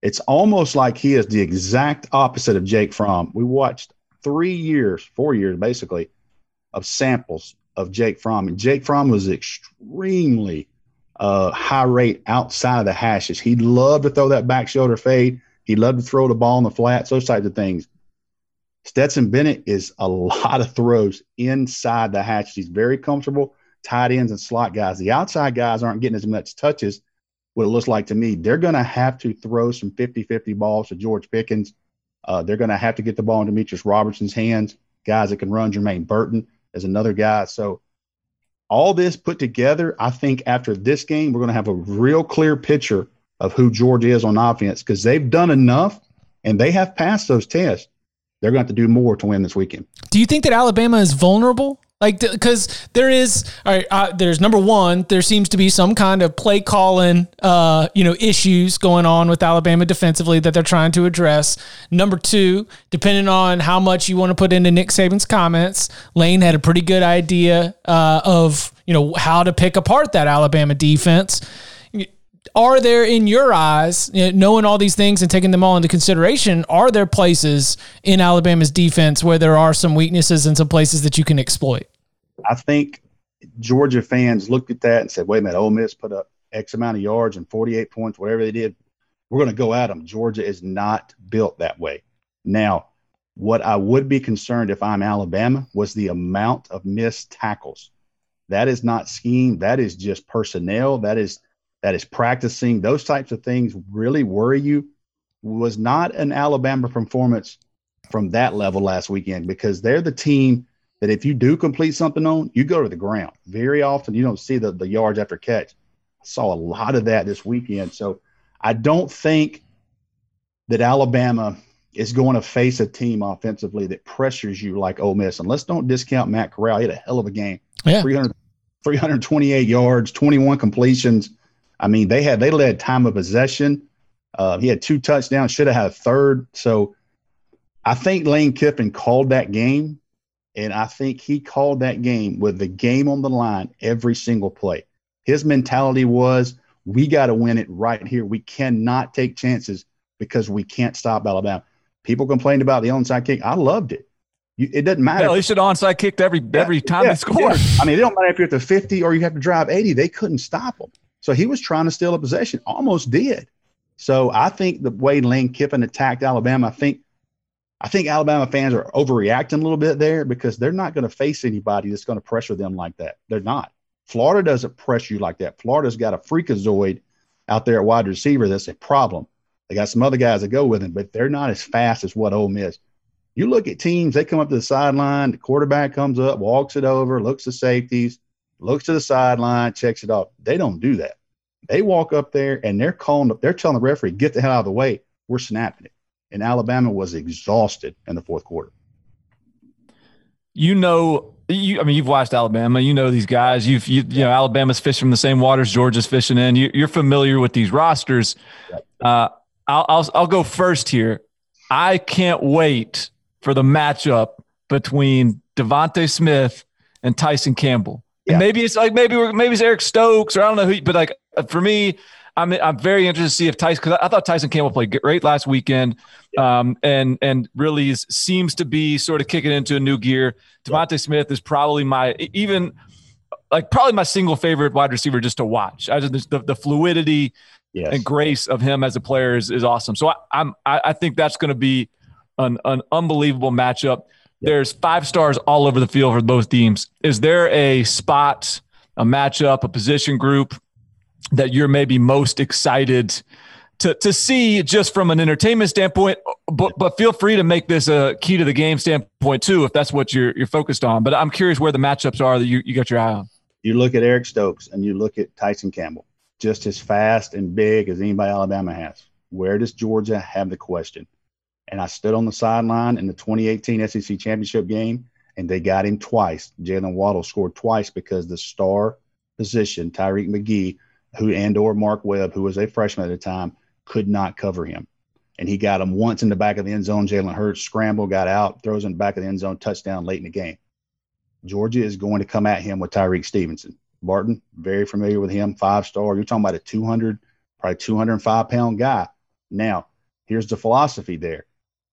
it's almost like he is the exact opposite of Jake Fromm. We watched 4 years basically, of samples of Jake Fromm. And Jake Fromm was extremely high rate outside of the hashes. He loved to throw that back shoulder fade. He loved to throw the ball in the flats, those types of things. Stetson Bennett is a lot of throws inside the hashes. He's very comfortable, tight ends and slot guys. The outside guys aren't getting as much touches. What it looks like to me, they're going to have to throw some 50-50 balls to George Pickens. They're going to have to get the ball in Demetrius Robertson's hands, guys that can run. Jermaine Burton is another guy. So all this put together, I think after this game, we're going to have a real clear picture of who Georgia is on offense, because they've done enough and they have passed those tests. They're going to have to do more to win this weekend. Do you think that Alabama is vulnerable? Like, because there's number one, there seems to be some kind of play calling, issues going on with Alabama defensively that they're trying to address. Number two, depending on how much you want to put into Nick Saban's comments, Lane had a pretty good idea of how to pick apart that Alabama defense. Are there, in your eyes, knowing all these things and taking them all into consideration, are there places in Alabama's defense where there are some weaknesses and some places that you can exploit? I think Georgia fans looked at that and said, wait a minute, Ole Miss put up X amount of yards and 48 points, whatever they did. We're going to go at them. Georgia is not built that way. Now, what I would be concerned if I'm Alabama was the amount of missed tackles. That is not scheme. That is just personnel. That is practicing. Those types of things really worry you. Was not an Alabama performance from that level last weekend, because they're the team that if you do complete something on, you go to the ground. Very often you don't see the yards after catch. I saw a lot of that this weekend. So I don't think that Alabama is going to face a team offensively that pressures you like Ole Miss. And let's don't discount Matt Corral. He had a hell of a game. Yeah. 328 yards, 21 completions. I mean, they led time of possession. He had 2 touchdowns, should have had a 3rd. So I think Lane Kiffin called that game, and I think he called that game with the game on the line every single play. His mentality was, we got to win it right here. We cannot take chances because we can't stop Alabama. People complained about the onside kick. I loved it. It doesn't matter. At least an onside kicked every time they scored. Yeah. I mean, it don't matter if you're at the 50 or you have to drive 80. They couldn't stop them. So he was trying to steal a possession, almost did. So I think the way Lane Kiffin attacked Alabama, I think Alabama fans are overreacting a little bit there, because they're not going to face anybody that's going to pressure them like that. They're not. Florida doesn't pressure you like that. Florida's got a freakazoid out there at wide receiver that's a problem. They got some other guys that go with him, but they're not as fast as what Ole Miss. You look at teams, they come up to the sideline, the quarterback comes up, walks it over, looks to safeties, looks to the sideline, checks it off. They don't do that. They walk up there and they're telling the referee, get the hell out of the way. We're snapping it. And Alabama was exhausted in the 4th quarter. You've watched Alabama. You know these guys. Alabama's fishing from the same waters Georgia's fishing in. You're familiar with these rosters. I'll go first here. I can't wait for the matchup between DeVonta Smith and Tyson Campbell. Yeah. And maybe it's Eric Stokes, or I don't know who, but like for me, I'm very interested to see if Tyson, because I thought Tyson Campbell played great last weekend, and really seems to be sort of kicking into a new gear. DeVonta Smith is probably my single favorite wide receiver just to watch. I just the fluidity and grace of him as a player is awesome. So I think that's going to be an unbelievable matchup. There's 5 stars all over the field for both teams. Is there a spot, a matchup, a position group that you're maybe most excited to see just from an entertainment standpoint? But feel free to make this a key to the game standpoint too, if that's what you're focused on. But I'm curious where the matchups are that you got your eye on. You look at Eric Stokes and you look at Tyson Campbell, just as fast and big as anybody Alabama has. where does Georgia have the question? And I stood on the sideline in the 2018 SEC championship game, and they got him twice. Jaylen Waddle scored twice because the star position, Tyreek McGee, or Mark Webb, who was a freshman at the time, could not cover him. And he got him once in the back of the end zone. Jalen Hurts scramble, got out, throws in the back of the end zone, touchdown late in the game. Georgia is going to come at him with Tyreek Stevenson. Barton, very familiar with him, five-star. You're talking about a 200, probably 205-pound guy. Now, here's the philosophy there.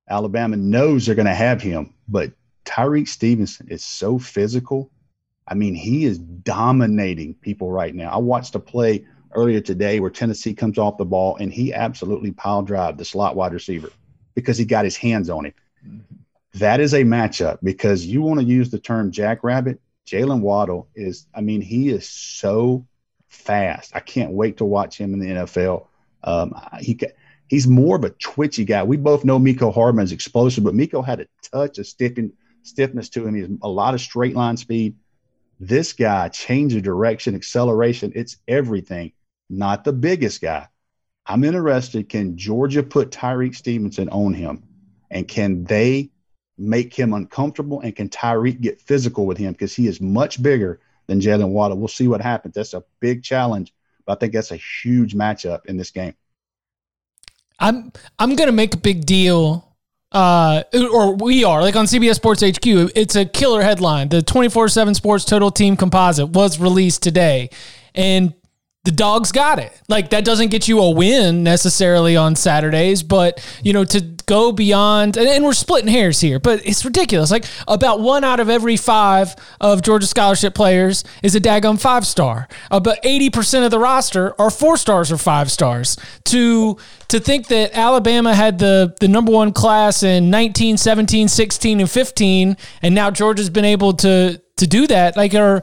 Alabama knows they're going to have him, but Tyreek Stevenson is so physical. I mean, he is dominating people right now. I watched a play earlier today where Tennessee comes off the ball, and he absolutely pile-drived the slot wide receiver because he got his hands on him. That is a matchup because you want to use the term jackrabbit. Jaylen Waddle is – I mean, he is so fast. I can't wait to watch him in the NFL. He's more of a twitchy guy. We both know Miko Hardman is explosive, but Miko had a touch of stiffness to him. He has a lot of straight-line speed. This guy, change of direction, acceleration, it's everything. Not the biggest guy. I'm interested, can Georgia put Tyreek Stevenson on him? And can they make him uncomfortable? And can Tyreek get physical with him? Because he is much bigger than Jaylen Waddle. We'll see what happens. That's a big challenge. But I think that's a huge matchup in this game. I'm going to make a big deal. Or we are, like on CBS Sports HQ, it's a killer headline. The 24/7 Sports Total Team Composite was released today, and the dogs got it. Like, that doesn't get you a win necessarily on Saturdays, but, you know, to go beyond, and we're splitting hairs here, but it's ridiculous. Like, about 1 out of every 5 of Georgia scholarship players is a daggum 5-star. About 80% of the roster are 4 stars or 5 stars. To think that Alabama had the number one class in 19, 17, 16, and 15, and now Georgia's been able to do that. Like, are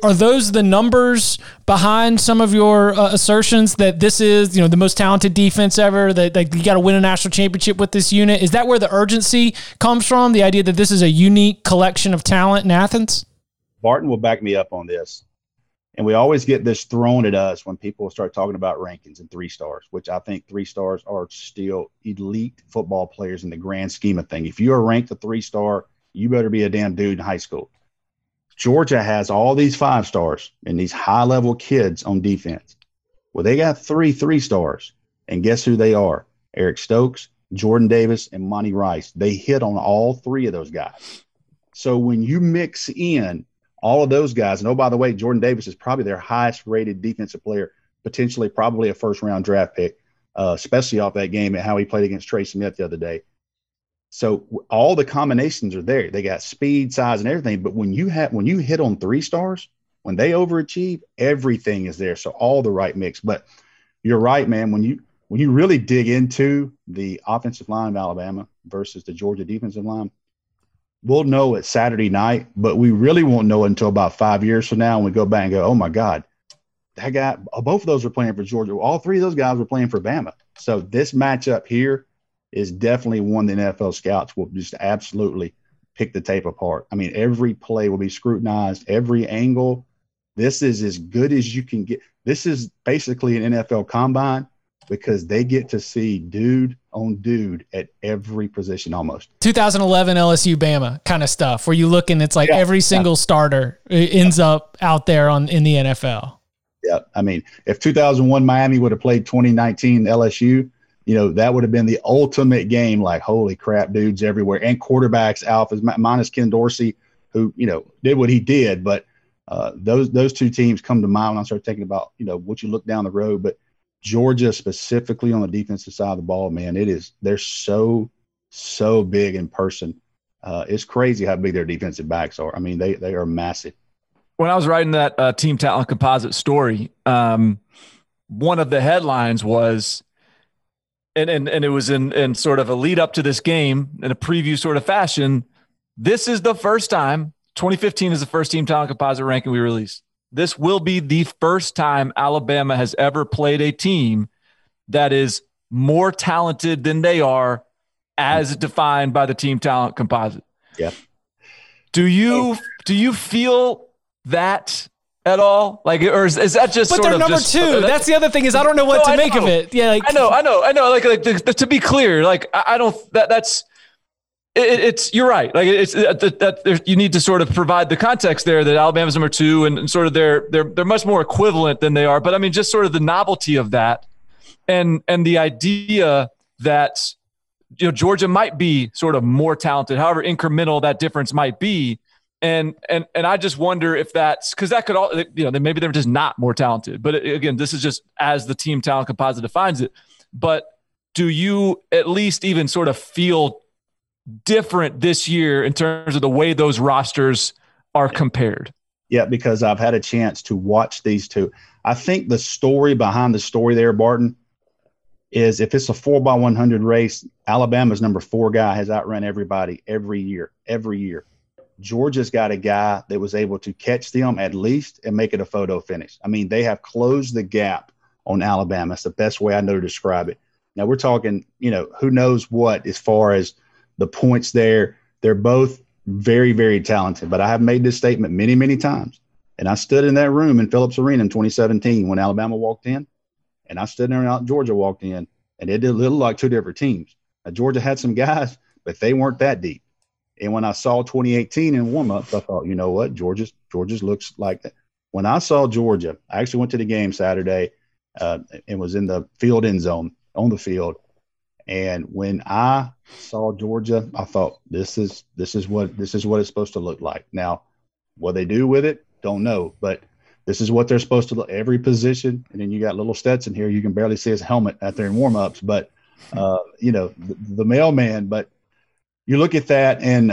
those the numbers behind some of your assertions that this is, you know, the most talented defense ever, that you got to win a national championship with this unit? Is that where the urgency comes from, the idea that this is a unique collection of talent in Athens? Barton will back me up on this. And we always get this thrown at us when people start talking about rankings and 3 stars, which I think 3 stars are still elite football players in the grand scheme of things. If you are ranked a 3-star, you better be a damn dude in high school. Georgia has all these 5 stars and these high-level kids on defense. Well, they got 3 3-stars, and guess who they are? Eric Stokes, Jordan Davis, and Monty Rice. They hit on all 3 of those guys. So when you mix in all of those guys, and oh, by the way, Jordan Davis is probably their highest-rated defensive player, potentially probably a first-round draft pick, especially off that game and how he played against Trey Smith the other day. So all the combinations are there. They got speed, size, and everything. But when you hit on 3 stars, when they overachieve, everything is there. So all the right mix. But you're right, man. When you really dig into the offensive line of Alabama versus the Georgia defensive line, we'll know it Saturday night, but we really won't know it until about 5 years from now when we go back and go, oh, my God, that guy, both of those were playing for Georgia. All 3 of those guys were playing for Bama. So this matchup here is definitely one the NFL scouts will just absolutely pick the tape apart. I mean, every play will be scrutinized, every angle. This is as good as you can get. This is basically an NFL combine, because they get to see dude on dude at every position almost. 2011 LSU Bama kind of stuff where you look and it's like every single starter ends up out there in the NFL. Yeah, I mean, if 2001 Miami would have played 2019 LSU, you know, that would have been the ultimate game. Like, holy crap, dudes everywhere. And quarterbacks, alphas, minus Ken Dorsey, who, you know, did what he did. But those 2 teams come to mind when I start thinking about, you know, what you look down the road. But Georgia specifically on the defensive side of the ball, man, they're so big in person. It's crazy how big their defensive backs are. I mean, they are massive. When I was writing that team talent composite story, one of the headlines was, and it was in sort of a lead up to this game in a preview sort of fashion. This is the first time 2015 is the first team talent composite ranking we released. This will be the first time Alabama has ever played a team that is more talented than they are as defined by the team talent composite. Yeah. Do you feel that at all? Like, or is that just? But sort they're number just, two. That's the other thing is I don't know what to make of it. Yeah, like, I know. Like, to be clear, like I don't. That's. It's you're right. Like it's that you need to sort of provide the context there that Alabama's number two and sort of they're much more equivalent than they are. But I mean, just sort of the novelty of that, and the idea that Georgia might be sort of more talented, however incremental that difference might be, and I just wonder if that's because that could all maybe they're just not more talented. But again, this is just as the team talent composite defines it. But do you at least even sort of feel different this year in terms of the way those rosters are compared? Yeah, because I've had a chance to watch these two. I think the story behind the story there, Barton, is if it's a 4x100 race, Alabama's number four guy has outrun everybody every year. Georgia's got a guy that was able to catch them at least and make it a photo finish. I mean, they have closed the gap on Alabama. That's the best way I know to describe it. Now we're talking, who knows what as far as the points there. They're both very, very talented. But I have made this statement many, many times. And I stood in that room in Phillips Arena in 2017 when Alabama walked in. And I stood there when Georgia walked in. And it did look like two different teams. Now, Georgia had some guys, but they weren't that deep. And when I saw 2018 in warm-ups, I thought, you know what? Georgia's looks like that. When I saw Georgia, I actually went to the game Saturday and was in the field end zone, on the field. And when I saw Georgia, I thought this is what it's supposed to look like. Now, what they do with it, don't know, but this is what they're supposed to look. Every position, and then you got little Stetson here. You can barely see his helmet out there in warmups, but the mailman. But you look at that, and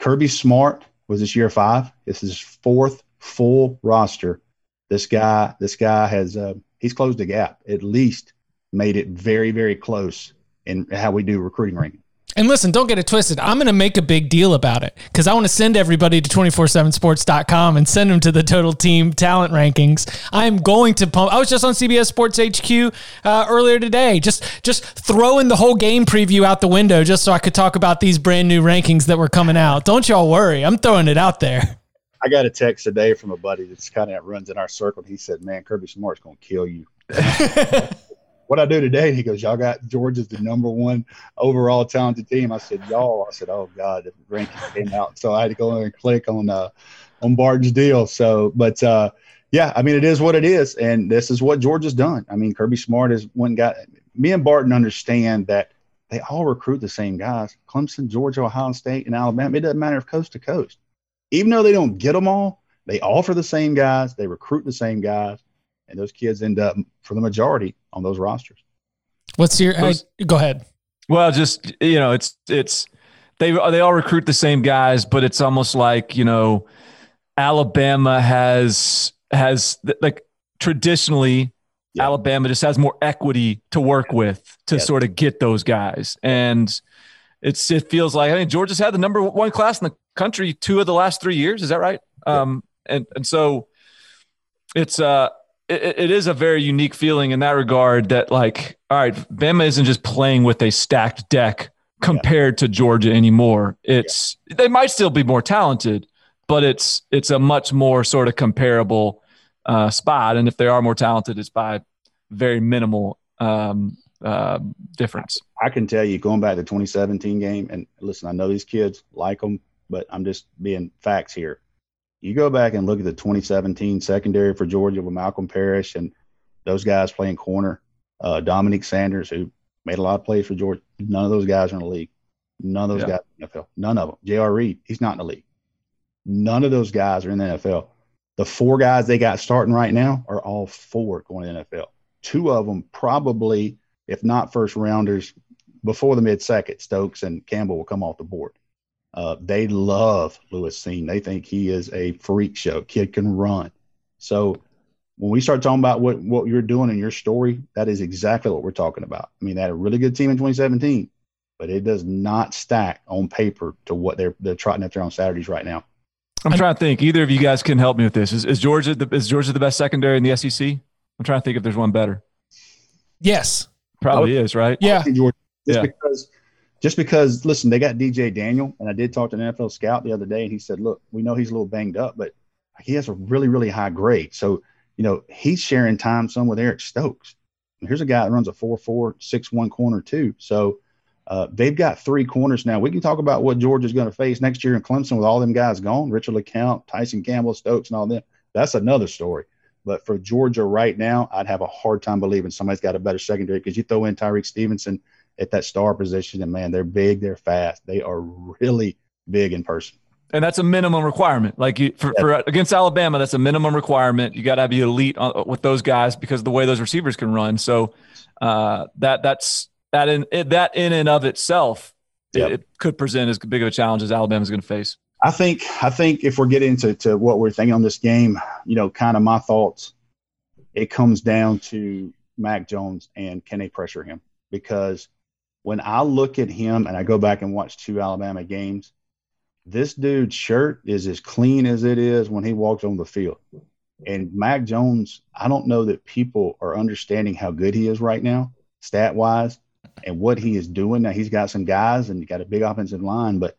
Kirby Smart was this year 5. This is his 4th full roster. This guy has he's closed the gap, at least made it very, very close in how we do recruiting ranking. And listen, don't get it twisted. I'm going to make a big deal about it because I want to send everybody to 247sports.com and send them to the total team talent rankings. I'm going to pump. I was just on CBS Sports HQ earlier today, just throwing the whole game preview out the window just so I could talk about these brand new rankings that were coming out. Don't y'all worry. I'm throwing it out there. I got a text today from a buddy that's kind of runs in our circle. He said, man, Kirby Smart's going to kill you. What I do today, he goes, y'all got Georgia's the number one overall talented team. I said, y'all. I said, oh God, the rankings came out, so I had to go in and click on Barton's deal. So, but yeah, I mean, it is what it is, and this is what Georgia's done. I mean, Kirby Smart is one guy. Me and Barton understand that they all recruit the same guys: Clemson, Georgia, Ohio State, and Alabama. It doesn't matter if coast to coast, even though they don't get them all. They offer the same guys. They recruit the same guys. And those kids end up, for the majority, on those rosters. What's your go ahead? Well, just it's they all recruit the same guys, but it's almost like Alabama has like traditionally Alabama just has more equity to work with to sort of get those guys, and it feels like Georgia's had the number one class in the country 2 of the last 3 years. Is that right? Yeah. And so it's It is a very unique feeling in that regard that, like, all right, Bama isn't just playing with a stacked deck compared to Georgia anymore. It's they might still be more talented, but it's a much more sort of comparable spot. And if they are more talented, it's by very minimal difference. I can tell you, going back to the 2017 game, and listen, I know these kids like them, but I'm just being facts here. You go back and look at the 2017 secondary for Georgia with Malcolm Parrish and those guys playing corner, Dominic Sanders, who made a lot of plays for Georgia. None of those guys are in the league. None of those guys in the NFL. None of them. J.R. Reed, he's not in the league. None of those guys are in the NFL. The 4 guys they got starting right now are all 4 going to the NFL. 2 of them probably, if not first-rounders, before the mid-second. Stokes and Campbell will come off the board. They love Lewis Seen. They think he is a freak show. Kid can run. So when we start talking about what you're doing in your story, that is exactly what we're talking about. I mean, they had a really good team in 2017, but it does not stack on paper to what they're trotting out there on Saturdays right now. I'm trying to think. Either of you guys can help me with this. Is Georgia the best secondary in the SEC? I'm trying to think if there's one better. Yes. Probably is, right? Yeah. Just because, listen, they got DJ Daniel, and I did talk to an NFL scout the other day, and he said, look, we know he's a little banged up, but he has a really, really high grade. So, you know, he's sharing time some with Eric Stokes. And here's a guy that runs a 4.4, 6.1 corner too. So they've got three corners now. We can talk about what Georgia's going to face next year in Clemson with all them guys gone, Richard LeCount, Tyson Campbell, Stokes, and all them. That's another story. But for Georgia right now, I'd have a hard time believing somebody's got a better secondary, because you throw in Tyreek Stevenson at that star position, and, man, they're big, they're fast. They are really big in person. And that's a minimum requirement. Like for against Alabama, that's a minimum requirement. You got to be elite with those guys because of the way those receivers can run. So that in and of itself, it could present as big of a challenge as Alabama's going to face. I think if we're getting to what we're thinking on this game, you know, kind of my thoughts, it comes down to Mac Jones and can they pressure him? Because when I look at him and I go back and watch two Alabama games, this dude's shirt is as clean as it is when he walks on the field. And Mac Jones, I don't know that people are understanding how good he is right now, stat-wise, and what he is doing. Now, he's got some guys and he's got a big offensive line, but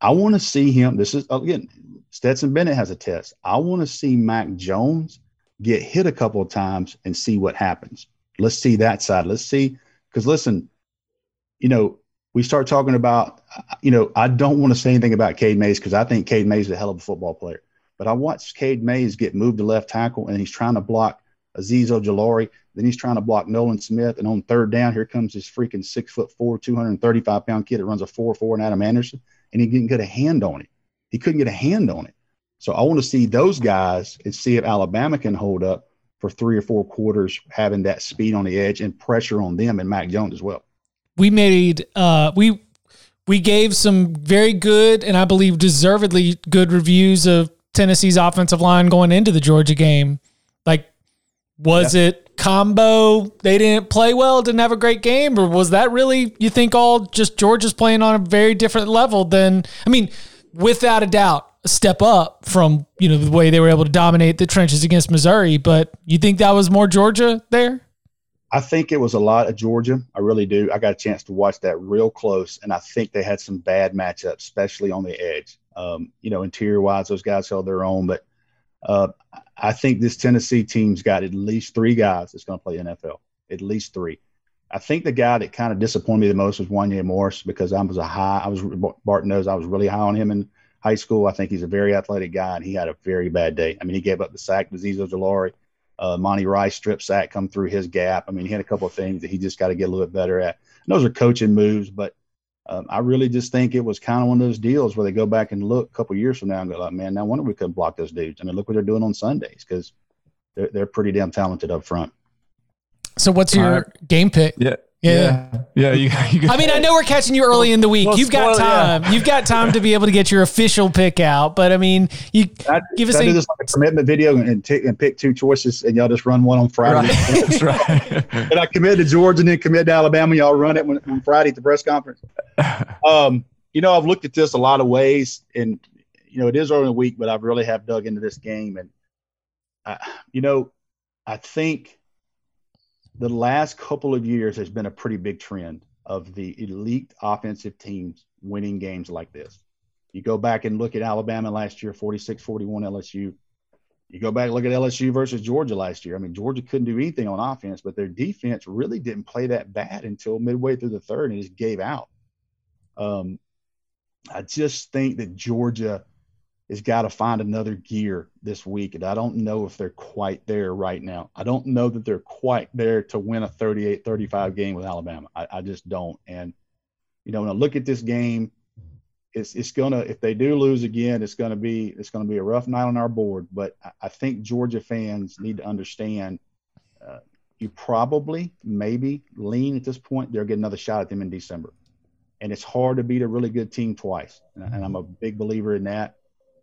I want to see him. This is, again, Stetson Bennett has a test. I want to see Mac Jones get hit a couple of times and see what happens. Let's see that side. Let's see, because listen, you know, we start talking about, you know, I don't want to say anything about Cade Mays because I think Cade Mays is a hell of a football player. But I watched Cade Mays get moved to left tackle, and he's trying to block Azeez Ojolari. Then he's trying to block Nolan Smith. And on third down, here comes this freaking 6'4", 235-pound kid that runs a 4.4 and Adam Anderson, and he didn't get a hand on it. He couldn't get a hand on it. So I want to see those guys and see if Alabama can hold up for three or four quarters, having that speed on the edge and pressure on them and Mac Jones as well. We made we gave some very good and I believe deservedly good reviews of Tennessee's offensive line going into the Georgia game. Like, was it combo? They didn't play well, didn't have a great game, or was that really, you think, all just Georgia's playing on a very different level than? I mean, without a doubt, a step up from, you know, the way they were able to dominate the trenches against Missouri. But you think that was more Georgia there? I think it was a lot of Georgia. I really do. I got a chance to watch that real close, and I think they had some bad matchups, especially on the edge. You know, interior-wise, those guys held their own. But I think this Tennessee team's got at least three guys that's going to play NFL, at least three. I think the guy that kind of disappointed me the most was Wanya Morris, because Barton knows I was really high on him in high school. I think he's a very athletic guy, and he had a very bad day. I mean, he gave up the sack to Azeez Ojolari. Monty Rice strip sack come through his gap. I mean, he had a couple of things that he just got to get a little bit better at. And those are coaching moves, but I really just think it was kind of one of those deals where they go back and look a couple of years from now and go, like, man, no wonder we couldn't block those dudes. I mean, look what they're doing on Sundays, because they're pretty damn talented up front. So what's your game pick? Yeah. You I mean, I know we're catching you early in the week. You've got time. Yeah. You've got time to be able to get your official pick out. But I mean, do this like a commitment video and pick two choices, and y'all just run one on Friday. Right. That's right. And I commit to Georgia and then commit to Alabama. Y'all run it on Friday at the press conference. You know, I've looked at this a lot of ways, and you know, it is early in the week, but I really have dug into this game, and you know, I think the last couple of years has been a pretty big trend of the elite offensive teams winning games like this. You go back and look at Alabama last year, 46-41 LSU. You go back and look at LSU versus Georgia last year. I mean, Georgia couldn't do anything on offense, but their defense really didn't play that bad until midway through the third and just gave out. I just think that Georgia has got to find another gear this week, and I don't know if they're quite there right now. I don't know that they're quite there to win a 38-35 game with Alabama. I just don't. And, you know, when I look at this game, it's going to – if they do lose again, it's going to be a rough night on our board. But I think Georgia fans need to understand you probably, maybe, lean at this point. They'll get another shot at them in December. And it's hard to beat a really good team twice, and I'm a big believer in that.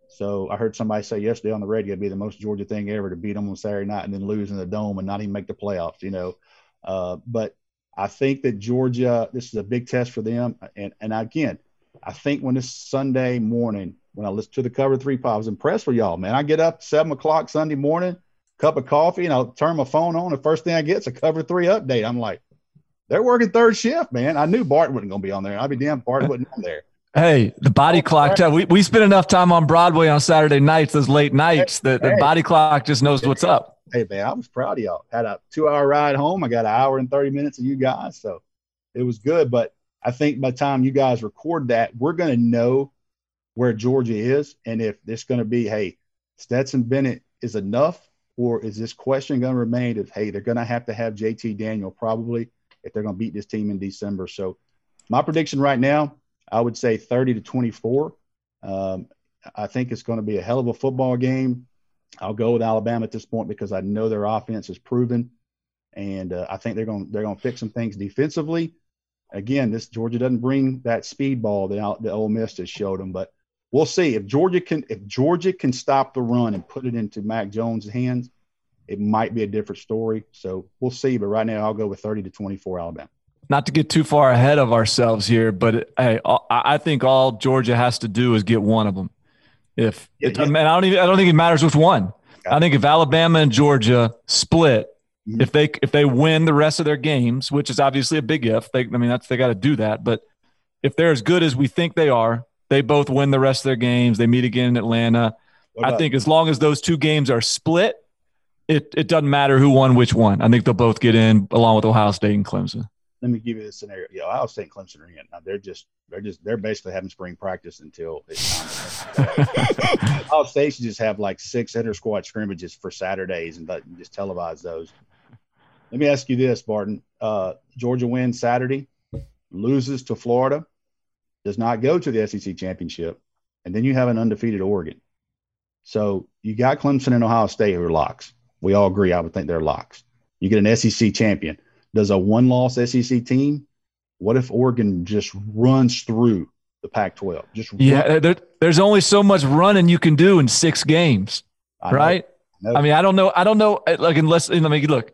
So I heard somebody say yesterday on the radio it'd be the most Georgia thing ever to beat them on Saturday night and then lose in the dome and not even make the playoffs, you know. But I think that Georgia, this is a big test for them. And again, I think when this Sunday morning, when I listened to the Cover 3 Pod, I was impressed with y'all, man. I get up 7 o'clock Sunday morning, cup of coffee, and I'll turn my phone on. The first thing I get is a Cover 3 update. I'm like, they're working third shift, man. I knew Bart wasn't going to be on there. I'd be damn Bart wasn't on there. Hey, the body clock. We spend enough time on Broadway on Saturday nights, those late nights, that the body clock just knows what's up. Hey, man, I was proud of y'all. Had a 2-hour ride home. I got an hour and 30 minutes of you guys, so it was good. But I think by the time you guys record that, we're going to know where Georgia is and if it's going to be, hey, Stetson Bennett is enough, or is this question going to remain of, hey, they're going to have JT Daniel probably if they're going to beat this team in December. So my prediction right now, I would say 30-24. I think it's going to be a hell of a football game. I'll go with Alabama at this point because I know their offense is proven, and I think they're going to fix some things defensively. Again, this Georgia doesn't bring that speed ball that Ole Miss has showed them, but we'll see if Georgia can stop the run and put it into Mac Jones' hands, it might be a different story. So we'll see, but right now I'll go with 30-24 Alabama. Not to get too far ahead of ourselves here, but hey, I think all Georgia has to do is get one of them. I don't think it matters which one. I think if Alabama and Georgia split, if they win the rest of their games, which is obviously a big if. They got to do that. But if they're as good as we think they are, they both win the rest of their games. They meet again in Atlanta. I think as long as those two games are split, it doesn't matter who won which one. I think they'll both get in along with Ohio State and Clemson. Let me give you this scenario. Ohio State and Clemson are in. Now they're basically having spring practice until it's time. Ohio State should just have like 6 inter-squad scrimmages for Saturdays and just televise those. Let me ask you this, Barton. Georgia wins Saturday, loses to Florida, does not go to the SEC championship, and then you have an undefeated Oregon. So you got Clemson and Ohio State who are locks. We all agree. I would think they're locks. You get an SEC champion. Does a one-loss SEC team? What if Oregon just runs through the Pac-12? There's only so much running you can do in 6 games, right? I mean, I don't know. Like, unless, let me look.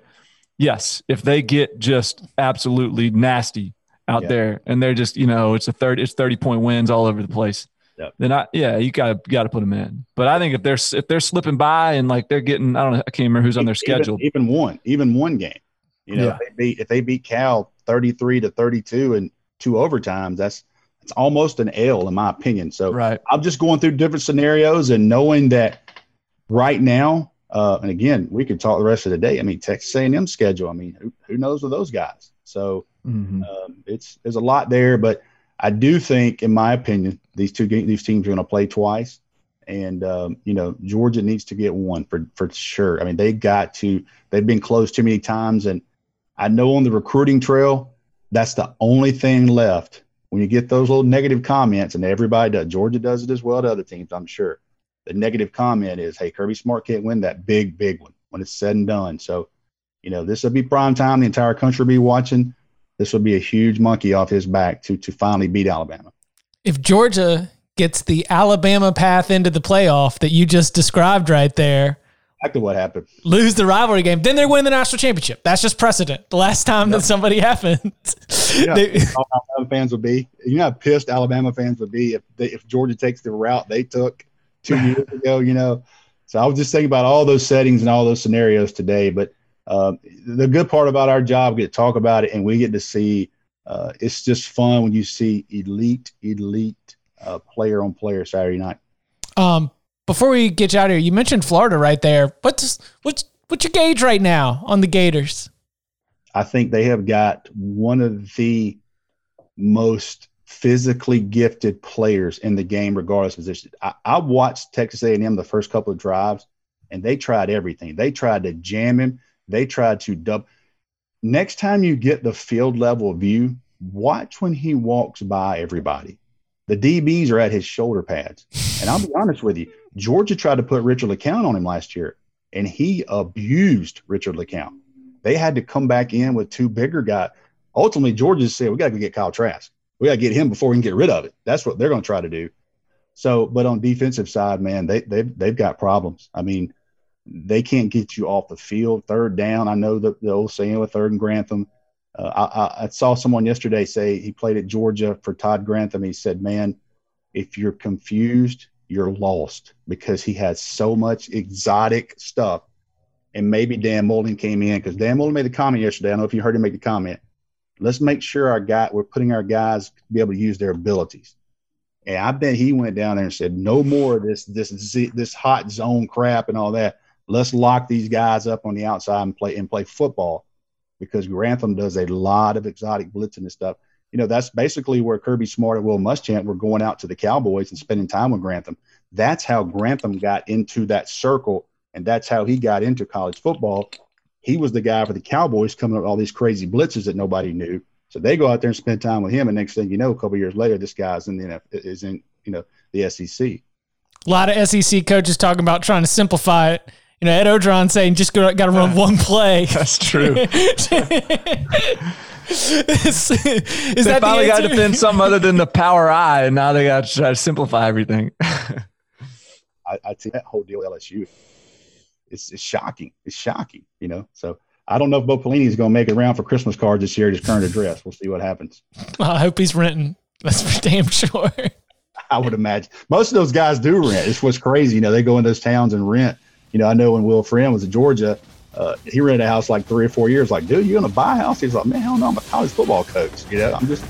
Yes, if they get just absolutely nasty out there, and they're just, it's 30-point wins all over the place. Yep. Then you got to put them in. But I think if they're slipping by and like they're getting, I don't know, I can't remember who's on their schedule. Even one game. If they beat Cal 33-32 in 2 overtimes, that's almost an L in my opinion. So I'm just going through different scenarios and knowing that right now, and again, we could talk the rest of the day. I mean, Texas A&M schedule. I mean, who knows with those guys? So there's a lot there, but I do think, in my opinion, these teams are going to play twice. And, Georgia needs to get one for sure. I mean, they've been close too many times. And I know on the recruiting trail, that's the only thing left. When you get those little negative comments, and everybody does, Georgia does it as well to other teams, I'm sure. The negative comment is, hey, Kirby Smart can't win that big, big one when it's said and done. So, this will be prime time. The entire country will be watching. This will be a huge monkey off his back to finally beat Alabama. If Georgia gets the Alabama path into the playoff that you just described right there. Exactly what happened. Lose the rivalry game. Then they're winning the national championship. That's just precedent. The last time that somebody happened. All Alabama fans would be. You know how pissed Alabama fans would be if Georgia takes the route they took 2 years ago. So I was just thinking about all those settings and all those scenarios today. But the good part about our job, we get to talk about it, and we get to see it's just fun when you see elite, player on player Saturday night. Before we get you out of here, you mentioned Florida right there. What's your gauge right now on the Gators? I think they have got one of the most physically gifted players in the game, regardless of position. I watched Texas A&M the first couple of drives, and they tried everything. They tried to jam him. They tried to dub. Next time you get the field level view, watch when he walks by everybody. The DBs are at his shoulder pads. And I'll be honest with you, Georgia tried to put Richard LeCount on him last year, and he abused Richard LeCount. They had to come back in with 2 bigger guys. Ultimately, Georgia said, we got to go get Kyle Trask. We got to get him before we can get rid of it. That's what they're going to try to do. So, but on defensive side, man, they've got problems. I mean, they can't get you off the field. Third down, I know the old saying with third and Grantham. I saw someone yesterday say he played at Georgia for Todd Grantham. He said, man, if you're confused, you're lost, because he has so much exotic stuff. And maybe Dan Mullen came in, because Dan Mullen made a comment yesterday. I don't know if you heard him make the comment. Let's make sure we're putting our guys to be able to use their abilities. And I bet he went down there and said, no more of this hot zone crap and all that. Let's lock these guys up on the outside and play football, because Grantham does a lot of exotic blitzing and stuff. You know, that's basically where Kirby Smart and Will Muschamp were going out to the Cowboys and spending time with Grantham. That's how Grantham got into that circle, and that's how he got into college football. He was the guy for the Cowboys coming up with all these crazy blitzes that nobody knew. So they go out there and spend time with him, and next thing you know, a couple of years later, this guy's in the SEC. A lot of SEC coaches talking about trying to simplify it. You know, Ed Orgeron saying just got to run one play. That's true. Is they that finally got to defend something other than the power eye, and now they got to try to simplify everything. I see that whole deal with LSU. It's shocking. It's shocking, you know. So I don't know if Bo Pelini is going to make it around for Christmas cards this year at his current address. We'll see what happens. Well, I hope he's renting. That's for damn sure. I would imagine. Most of those guys do rent. It's what's crazy. You know, they go in those towns and rent. You know, I know when Will Friend was in Georgia, he rented a house like 3 or 4 years. Like, dude, you going to buy a house? He's like, man, hell no, I'm a college football coach. You know, I'm just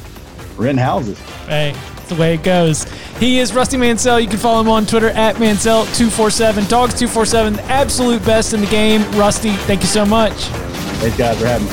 renting houses. Hey, that's the way it goes. He is Rusty Mansell. You can follow him on Twitter at Mansell247. Dogs247, the absolute best in the game. Rusty, thank you so much. Thanks, guys, for having me.